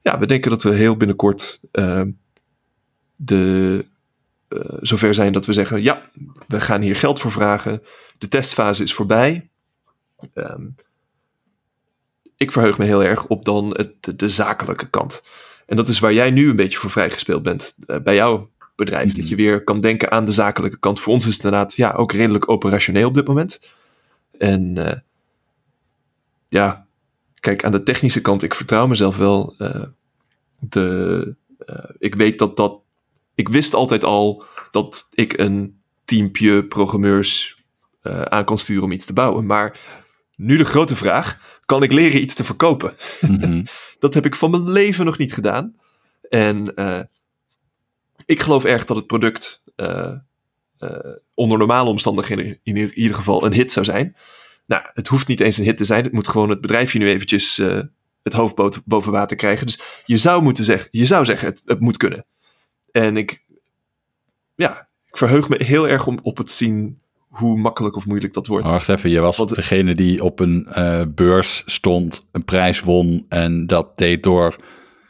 ja, we denken dat we heel binnenkort uh, de, uh, zover zijn dat we zeggen... ja, we gaan hier geld voor vragen. De testfase is voorbij. Um, ik verheug me heel erg op dan het, de, de zakelijke kant... En dat is waar jij nu een beetje voor vrijgespeeld bent uh, bij jouw bedrijf. Mm-hmm. Dat je weer kan denken aan de zakelijke kant. Voor ons is het inderdaad ja, ook redelijk operationeel op dit moment. En uh, ja, kijk, aan de technische kant, ik vertrouw mezelf wel. Uh, de, uh, ik weet dat dat... Ik wist altijd al dat ik een teampje programmeurs uh, aan kan sturen om iets te bouwen. Maar nu de grote vraag... Kan ik leren iets te verkopen? Mm-hmm. Dat heb ik van mijn leven nog niet gedaan. En uh, ik geloof erg dat het product... Uh, uh, onder normale omstandigheden in ieder geval een hit zou zijn. Nou, het hoeft niet eens een hit te zijn. Het moet gewoon het bedrijfje nu eventjes uh, het hoofd boven water krijgen. Dus je zou moeten zeggen, je zou zeggen het, het moet kunnen. En ik, ja, ik verheug me heel erg om, op het zien... hoe makkelijk of moeilijk dat wordt. Maar wacht even, je was Want, degene die op een uh, beurs stond, een prijs won... en dat deed door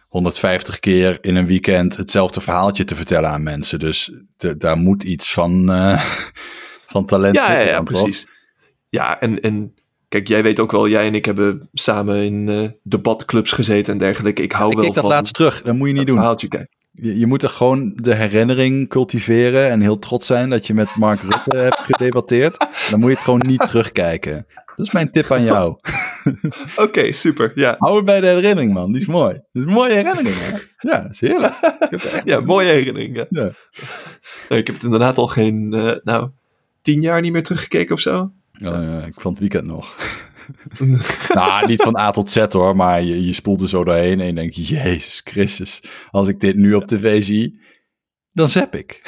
honderdvijftig keer in een weekend... hetzelfde verhaaltje te vertellen aan mensen. Dus de, daar moet iets van, uh, van talent ja, zitten. Ja, ja, precies. Ja, en, en kijk, jij weet ook wel... jij en ik hebben samen in uh, debatclubs gezeten en dergelijke. Ik hou ik wel van... Ik dat laatst terug, dat moet je niet doen. Verhaaltje kijken. Je moet er gewoon de herinnering cultiveren en heel trots zijn dat je met Mark Rutte hebt gedebatteerd. Dan moet je het gewoon niet terugkijken. Dat is mijn tip aan jou. Oké, okay, super. Ja. Hou het bij de herinnering, man. Die is mooi. Dat is een mooie herinnering. Hè? Ja, dat is heerlijk. Ja, mooie herinnering. Ja. Ja. Nou, ik heb het inderdaad al geen, uh, nou, tien jaar niet meer teruggekeken of zo. Ja, ja. Ik vond het weekend nog. Nou, niet van A tot Z hoor, maar je, je spoelt er zo doorheen en je denkt, Jezus Christus, als ik dit nu op tv zie, dan zap ik.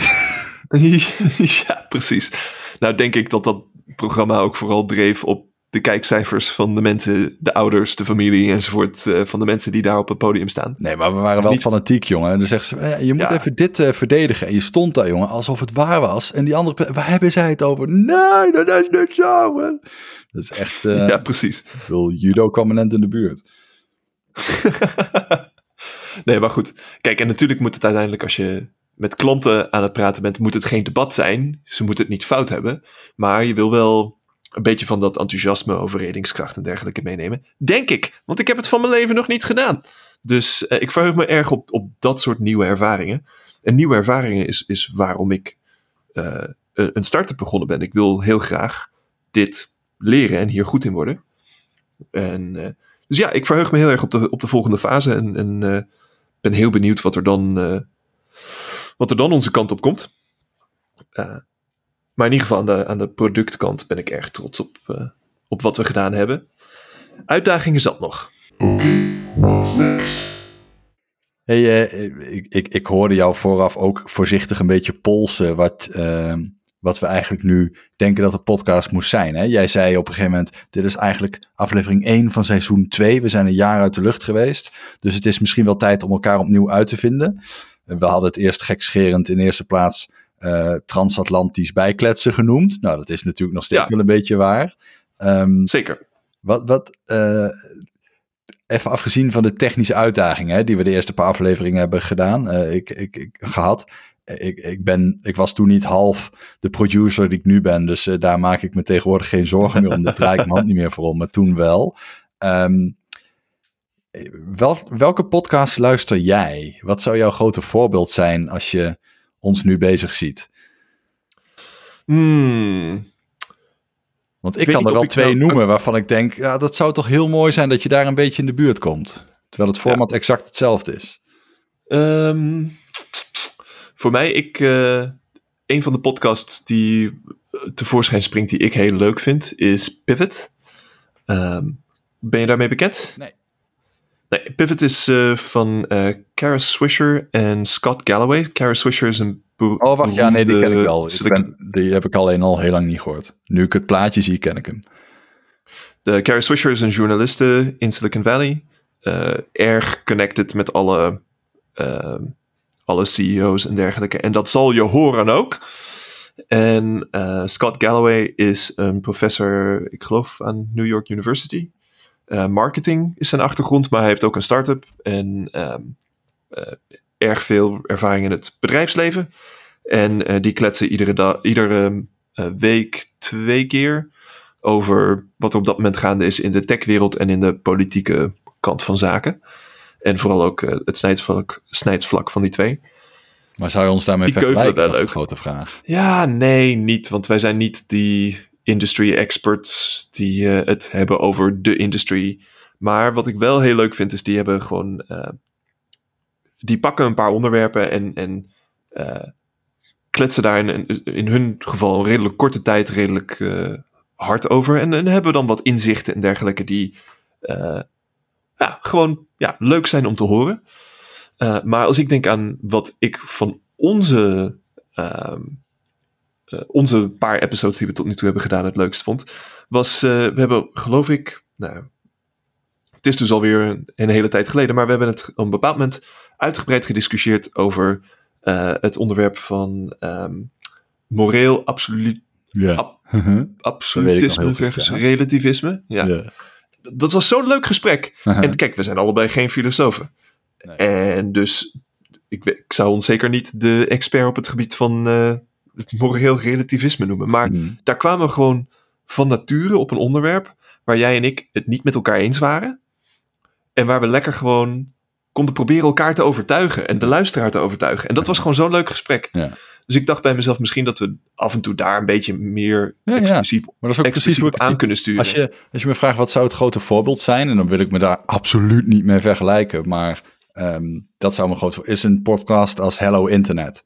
Ja, precies. Nou denk ik dat dat programma ook vooral dreef op de kijkcijfers van de mensen, de ouders, de familie enzovoort, uh, van de mensen die daar op het podium staan. Nee, maar we waren wel niet... fanatiek, jongen. En dan zeggen ze, je moet ja. even dit uh, verdedigen. En je stond daar, jongen, alsof het waar was. En die andere, waar hebben zij het over? Nee, dat is niet zo, man. Dat is echt... Uh, ja, precies. Ik bedoel, judo kwam net in de buurt. Nee, maar goed. Kijk, en natuurlijk moet het uiteindelijk, als je met klanten aan het praten bent, moet het geen debat zijn. Ze moeten het niet fout hebben. Maar je wil wel... een beetje van dat enthousiasme, overredingskracht en dergelijke meenemen. Denk ik, want ik heb het van mijn leven nog niet gedaan. Dus uh, ik verheug me erg op, op dat soort nieuwe ervaringen. En nieuwe ervaringen is, is waarom ik uh, een start-up begonnen ben. Ik wil heel graag dit leren en hier goed in worden. En, uh, dus ja, ik verheug me heel erg op de, op de volgende fase. En, en uh, ben heel benieuwd wat er dan, uh, wat er dan onze kant op komt. Ja. Uh, Maar in ieder geval aan de, aan de productkant ben ik erg trots op, uh, op wat we gedaan hebben. Uitdagingen zat nog. Okay, what's next? Hey, uh, ik, ik, ik hoorde jou vooraf ook voorzichtig een beetje polsen wat uh, wat we eigenlijk nu denken dat de podcast moest zijn. Hè? Jij zei op een gegeven moment, dit is eigenlijk aflevering één van seizoen twee. We zijn een jaar uit de lucht geweest. Dus het is misschien wel tijd om elkaar opnieuw uit te vinden. We hadden het eerst gekscherend in eerste plaats uh, transatlantisch bijkletsen genoemd. Nou, dat is natuurlijk nog steeds ja. wel een beetje waar. Um, Zeker. Wat, wat uh, even afgezien van de technische uitdagingen, hè, die we de eerste paar afleveringen hebben gedaan, uh, ik, ik, ik gehad... Ik, ik, ben, ik was toen niet half de producer die ik nu ben. Dus uh, daar maak ik me tegenwoordig geen zorgen meer om. Daar draai ik mijn hand niet meer voor om. Maar toen wel. Um, wel. Welke podcast luister jij? Wat zou jouw grote voorbeeld zijn als je ons nu bezig ziet? Hmm. Want ik Weet kan er wel twee nou... noemen waarvan ik denk... Ja, dat zou toch heel mooi zijn dat je daar een beetje in de buurt komt. Terwijl het format ja. exact hetzelfde is. Um... Voor mij, ik, uh, een van de podcasts die tevoorschijn springt die ik heel leuk vind, is Pivot. Um, ben je daarmee bekend? Nee. nee Pivot is uh, van uh, Kara Swisher en Scott Galloway. Kara Swisher is een boer. Oh, wacht, ja, nee, die ken ik al. Ik ben, die heb ik alleen al heel lang niet gehoord. Nu ik het plaatje zie, ken ik hem. De Kara Swisher is een journaliste in Silicon Valley. Uh, erg connected met alle... Uh, alle C E O's en dergelijke. En dat zal je horen ook. En uh, Scott Galloway is een professor, ik geloof, aan New York University. Uh, marketing is zijn achtergrond, maar hij heeft ook een start-up. En um, uh, erg veel ervaring in het bedrijfsleven. En uh, die kletsen iedere, da- iedere uh, week twee keer over wat er op dat moment gaande is in de techwereld en in de politieke kant van zaken. En vooral ook uh, het snijdsvlak, snijdsvlak van die twee. Maar zou je ons daarmee die vergelijken? Dat is een grote vraag. Ja, nee, niet. Want wij zijn niet die industry experts die uh, het hebben over de industrie. Maar wat ik wel heel leuk vind, is die hebben gewoon... Uh, die pakken een paar onderwerpen en, en uh, kletsen daar in, in hun geval een redelijk korte tijd redelijk uh, hard over. En, en hebben dan wat inzichten en dergelijke die... Uh, Ja, gewoon ja, leuk zijn om te horen. Uh, maar als ik denk aan wat ik van onze, uh, uh, onze paar episodes die we tot nu toe hebben gedaan het leukst vond. Was, uh, we hebben geloof ik, nou, het is dus alweer een, een hele tijd geleden. Maar we hebben het op een bepaald moment uitgebreid gediscussieerd over uh, het onderwerp van um, moreel absolu- yeah. ab- absolutisme versus ja. relativisme. Ja. Yeah. Dat was zo'n leuk gesprek. Uh-huh. En kijk, we zijn allebei geen filosofen. Nee. En dus ik, ik zou ons zeker niet de expert op het gebied van uh, het moreel relativisme noemen. Maar mm. daar kwamen we gewoon van nature op een onderwerp waar jij en ik het niet met elkaar eens waren. En waar we lekker gewoon konden proberen elkaar te overtuigen en de luisteraar te overtuigen. En dat was gewoon zo'n leuk gesprek. Ja. Dus ik dacht bij mezelf misschien dat we af en toe daar een beetje meer ja, expliciet, ja. Maar dat is ook precies wat aan kunnen sturen. Als je, als je me vraagt wat zou het grote voorbeeld zijn, en dan wil ik me daar absoluut niet mee vergelijken, maar um, dat zou me groot voor is een podcast als Hello Internet.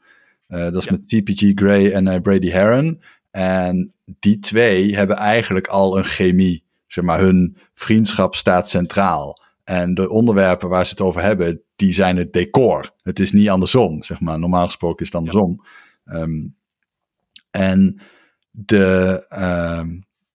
Uh, dat is ja. met T P G Grey en uh, Brady Heron. En die twee hebben eigenlijk al een chemie. Zeg maar, hun vriendschap staat centraal. En de onderwerpen waar ze het over hebben, die zijn het decor. Het is niet andersom, zeg maar. Normaal gesproken is het andersom. Ja. Um, en de, uh,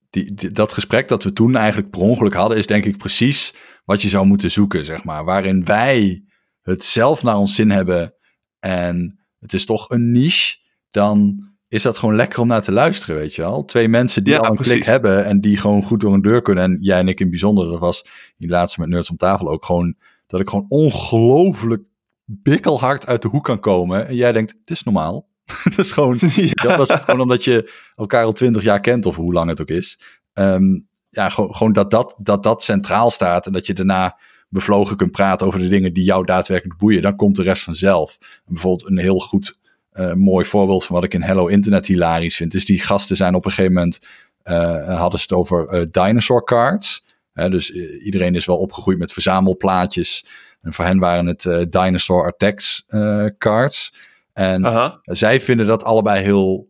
die, die, dat gesprek dat we toen eigenlijk per ongeluk hadden, is denk ik precies wat je zou moeten zoeken, zeg maar. Waarin wij het zelf naar ons zin hebben en het is toch een niche, dan is dat gewoon lekker om naar te luisteren, weet je wel. Twee mensen die ja, al een precies. klik hebben en die gewoon goed door een deur kunnen. En jij en ik in bijzonder, dat was die laatste met Nerds om tafel ook gewoon, dat ik gewoon ongelooflijk bikkelhard uit de hoek kan komen. En jij denkt, het is normaal. dat, is gewoon, ja. dat was gewoon omdat je elkaar al twintig jaar kent of hoe lang het ook is. Um, ja, gewoon, gewoon dat, dat, dat dat centraal staat en dat je daarna bevlogen kunt praten over de dingen die jou daadwerkelijk boeien. Dan komt de rest vanzelf. En bijvoorbeeld een heel goed... Uh, mooi voorbeeld van wat ik in Hello Internet hilarisch vind. Dus die gasten zijn op een gegeven moment... Uh, hadden ze het over uh, dinosaur cards. Uh, dus uh, iedereen is wel opgegroeid met verzamelplaatjes. En voor hen waren het uh, dinosaur attacks uh, cards. En uh-huh. zij vinden dat allebei heel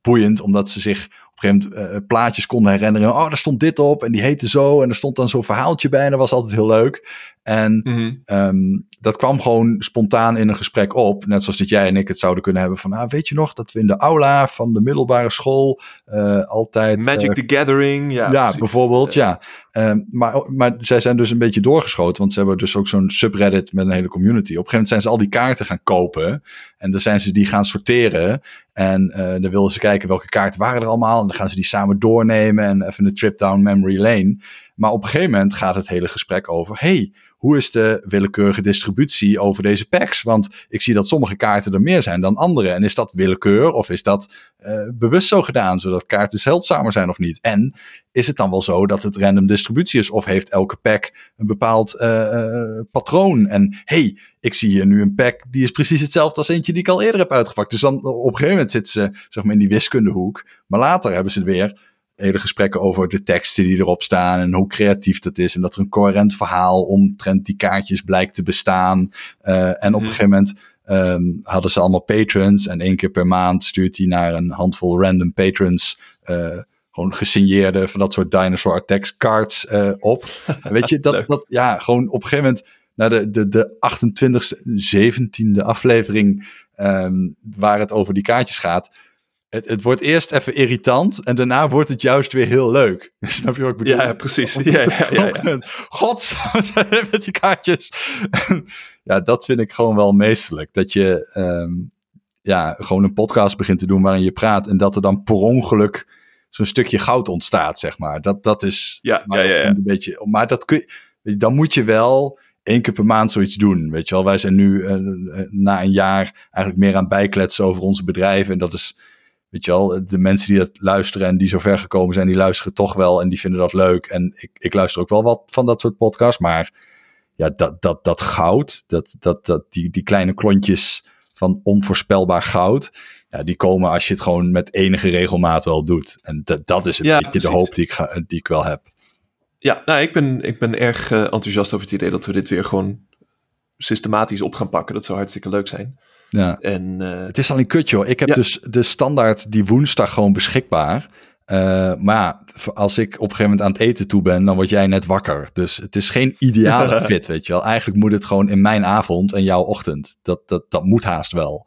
boeiend. Omdat ze zich op een gegeven moment uh, plaatjes konden herinneren. Oh, daar stond dit op en die heette zo. En er stond dan zo'n verhaaltje bij en dat was altijd heel leuk. En mm-hmm. um, dat kwam gewoon spontaan in een gesprek op. Net zoals dat jij en ik het zouden kunnen hebben van... Ah, weet je nog dat we in de aula van de middelbare school uh, altijd... Magic uh, the Gathering. Ja, ja bijvoorbeeld, ja. ja. Um, maar, maar zij zijn dus een beetje doorgeschoten. Want ze hebben dus ook zo'n subreddit met een hele community. Op een gegeven moment zijn ze al die kaarten gaan kopen. En dan zijn ze die gaan sorteren. En uh, dan wilden ze kijken welke kaarten waren er allemaal. En dan gaan ze die samen doornemen en even een trip down memory lane. Maar op een gegeven moment gaat het hele gesprek over... hey, hoe is de willekeurige distributie over deze packs? Want ik zie dat sommige kaarten er meer zijn dan andere. En is dat willekeur of is dat uh, bewust zo gedaan... zodat kaarten zeldzamer zijn of niet? En is het dan wel zo dat het random distributie is... of heeft elke pack een bepaald uh, uh, patroon? En hey, ik zie hier nu een pack die is precies hetzelfde... als eentje die ik al eerder heb uitgepakt. Dus dan op een gegeven moment zitten ze zeg maar in die wiskundehoek. Maar later hebben ze weer... hele gesprekken over de teksten die erop staan... en hoe creatief dat is... en dat er een coherent verhaal omtrent die kaartjes blijkt te bestaan. Uh, en op een gegeven moment um, hadden ze allemaal patrons... en één keer per maand stuurt hij naar een handvol random patrons... Uh, gewoon gesigneerde van dat soort dinosaur attack cards uh, op. Weet je, dat, dat ja, gewoon op een gegeven moment... naar de, de, de achtentwintigste, zeventiende aflevering... Um, waar het over die kaartjes gaat... Het, het wordt eerst even irritant... en daarna wordt het juist weer heel leuk. Snap je wat ik bedoel? Ja, precies. Ja, ja, ja, ja, ja. God, met die kaartjes. Ja, dat vind ik gewoon wel meesterlijk. Dat je um, ja, gewoon een podcast begint te doen... waarin je praat... en dat er dan per ongeluk zo'n stukje goud ontstaat, zeg maar. Dat, dat is... Ja, maar, ja, ja, ja. Een beetje, maar dat kun je, dan moet je wel... één keer per maand zoiets doen, weet je wel. Wij zijn nu uh, na een jaar... eigenlijk meer aan bijkletsen over onze bedrijven... en dat is... Weet je wel, de mensen die dat luisteren en die zo ver gekomen zijn, die luisteren toch wel en die vinden dat leuk. En ik, ik luister ook wel wat van dat soort podcasts, maar ja, dat, dat, dat goud, dat, dat, dat, die, die kleine klontjes van onvoorspelbaar goud, ja, die komen als je het gewoon met enige regelmaat wel doet. En dat, dat is een ja, beetje precies. de hoop die ik, ga, die ik wel heb. Ja, nou, ik ben, ik ben erg uh, enthousiast over het idee dat we dit weer gewoon systematisch op gaan pakken. Dat zou hartstikke leuk zijn. Ja. En, uh, het is al een kut, joh. Ik heb ja. dus de standaard die woensdag gewoon beschikbaar. Uh, maar als ik op een gegeven moment aan het eten toe ben, dan word jij net wakker. Dus het is geen ideale fit, weet je wel. Eigenlijk moet het gewoon in mijn avond en jouw ochtend. Dat, dat, dat moet haast wel.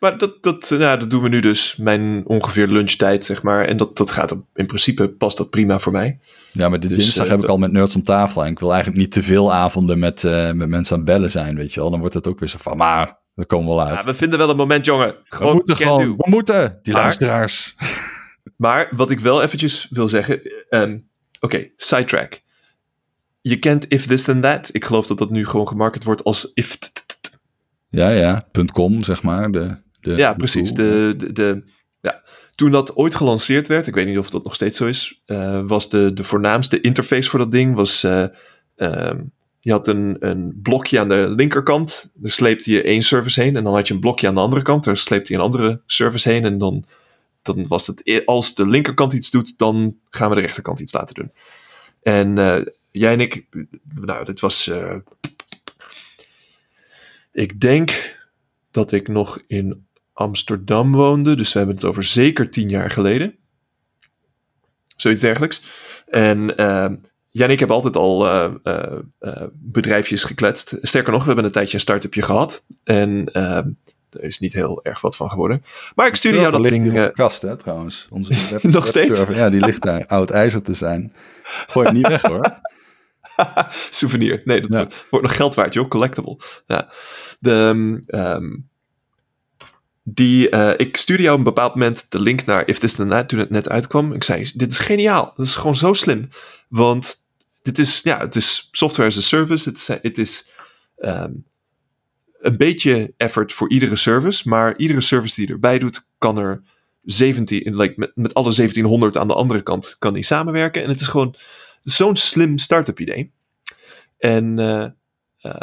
Maar dat, dat, nou, dat doen we nu dus. Mijn ongeveer lunchtijd, zeg maar. En dat, dat gaat in principe, past dat prima voor mij. Ja, maar de dus, dinsdag uh, heb ik al met Nerds om tafel. En ik wil eigenlijk niet te veel avonden met, uh, met mensen aan het bellen zijn, weet je wel. Dan wordt dat ook weer zo van, maar... Dat komen we wel uit. Ja, we vinden wel een moment, jongen. Gewoon we moeten gewoon. We moeten, die maar, luisteraars. Maar wat ik wel eventjes wil zeggen... Um, Oké, okay, sidetrack. Je kent If This Then That. Ik geloof dat dat nu gewoon gemarket wordt als if... Ja, ja, .com, zeg maar. De, de, ja, precies. De, de, de, ja. Toen dat ooit gelanceerd werd... Ik weet niet of dat nog steeds zo is... Uh, was de, de voornaamste interface voor dat ding... was... Uh, um, Je had een, een blokje aan de linkerkant. Daar sleepte je één service heen. En dan had je een blokje aan de andere kant. Daar sleepte je een andere service heen. En dan, dan was het... Als de linkerkant iets doet, dan gaan we de rechterkant iets laten doen. En uh, jij en ik... Nou, dit was... Uh, ik denk dat ik nog in Amsterdam woonde. Dus we hebben het over zeker tien jaar geleden. Zoiets dergelijks. En... Uh, Ja, en ik heb altijd al uh, uh, uh, bedrijfjes gekletst. Sterker nog, we hebben een tijdje een start-upje gehad. En uh, er is niet heel erg wat van geworden. Maar ik stuurde jou dat ding... in de kast, hè, trouwens. Onze web- Nog steeds? Ja, die ligt daar oud ijzer te zijn. Gooi het niet weg, hoor. Souvenir. Nee, dat ja. wordt, wordt nog geld waard, joh. Collectible. Ja. De, um, die, uh, ik stuurde jou op een bepaald moment de link naar If This Then That toen het net uitkwam. Ik zei, dit is geniaal. Dat is gewoon zo slim. Want dit is, ja, het is software as a service. Het is, het is um, een beetje effort voor iedere service. Maar iedere service die erbij doet, kan er zeventien, like, met, met alle zeventienhonderd aan de andere kant kan die samenwerken. En het is gewoon zo'n slim start-up idee. En uh, uh,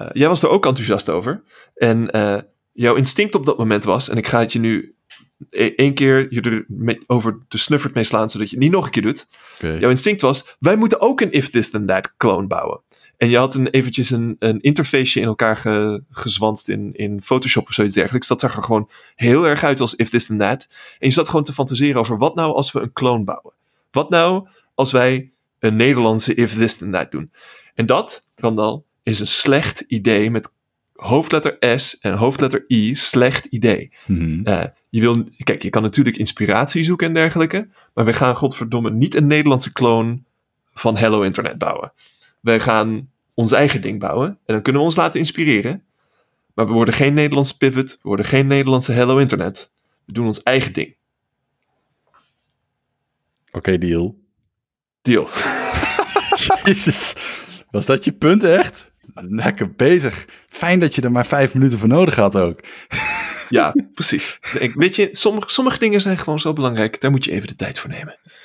uh, jij was er ook enthousiast over. En uh, jouw instinct op dat moment was, en ik ga het je nu... Eén keer je er mee, over de snuffert mee slaan, zodat je het niet nog een keer doet. Okay. Jouw instinct was, wij moeten ook een If This Then That clone bouwen. En je had een, eventjes een, een interfaceje in elkaar ge, gezwanst in, in Photoshop of zoiets dergelijks. Dat zag er gewoon heel erg uit als If This Then That. En je zat gewoon te fantaseren over, wat nou als we een clone bouwen? Wat nou als wij een Nederlandse If This Then That doen? En dat, Randal, is een slecht idee met hoofdletter S en hoofdletter I, slecht idee. Mm-hmm. Uh, je wil, kijk, je kan natuurlijk inspiratie zoeken en dergelijke, maar we gaan godverdomme niet een Nederlandse kloon van Hello Internet bouwen. Wij gaan ons eigen ding bouwen en dan kunnen we ons laten inspireren. Maar we worden geen Nederlandse Pivot, we worden geen Nederlandse Hello Internet. We doen ons eigen ding. Oké, okay, deal. Deal. Jezus, was dat je punt echt? Lekker bezig. Fijn dat je er maar vijf minuten voor nodig had ook. Ja, precies. Ik, weet je, sommige, sommige dingen zijn gewoon zo belangrijk. Daar moet je even de tijd voor nemen.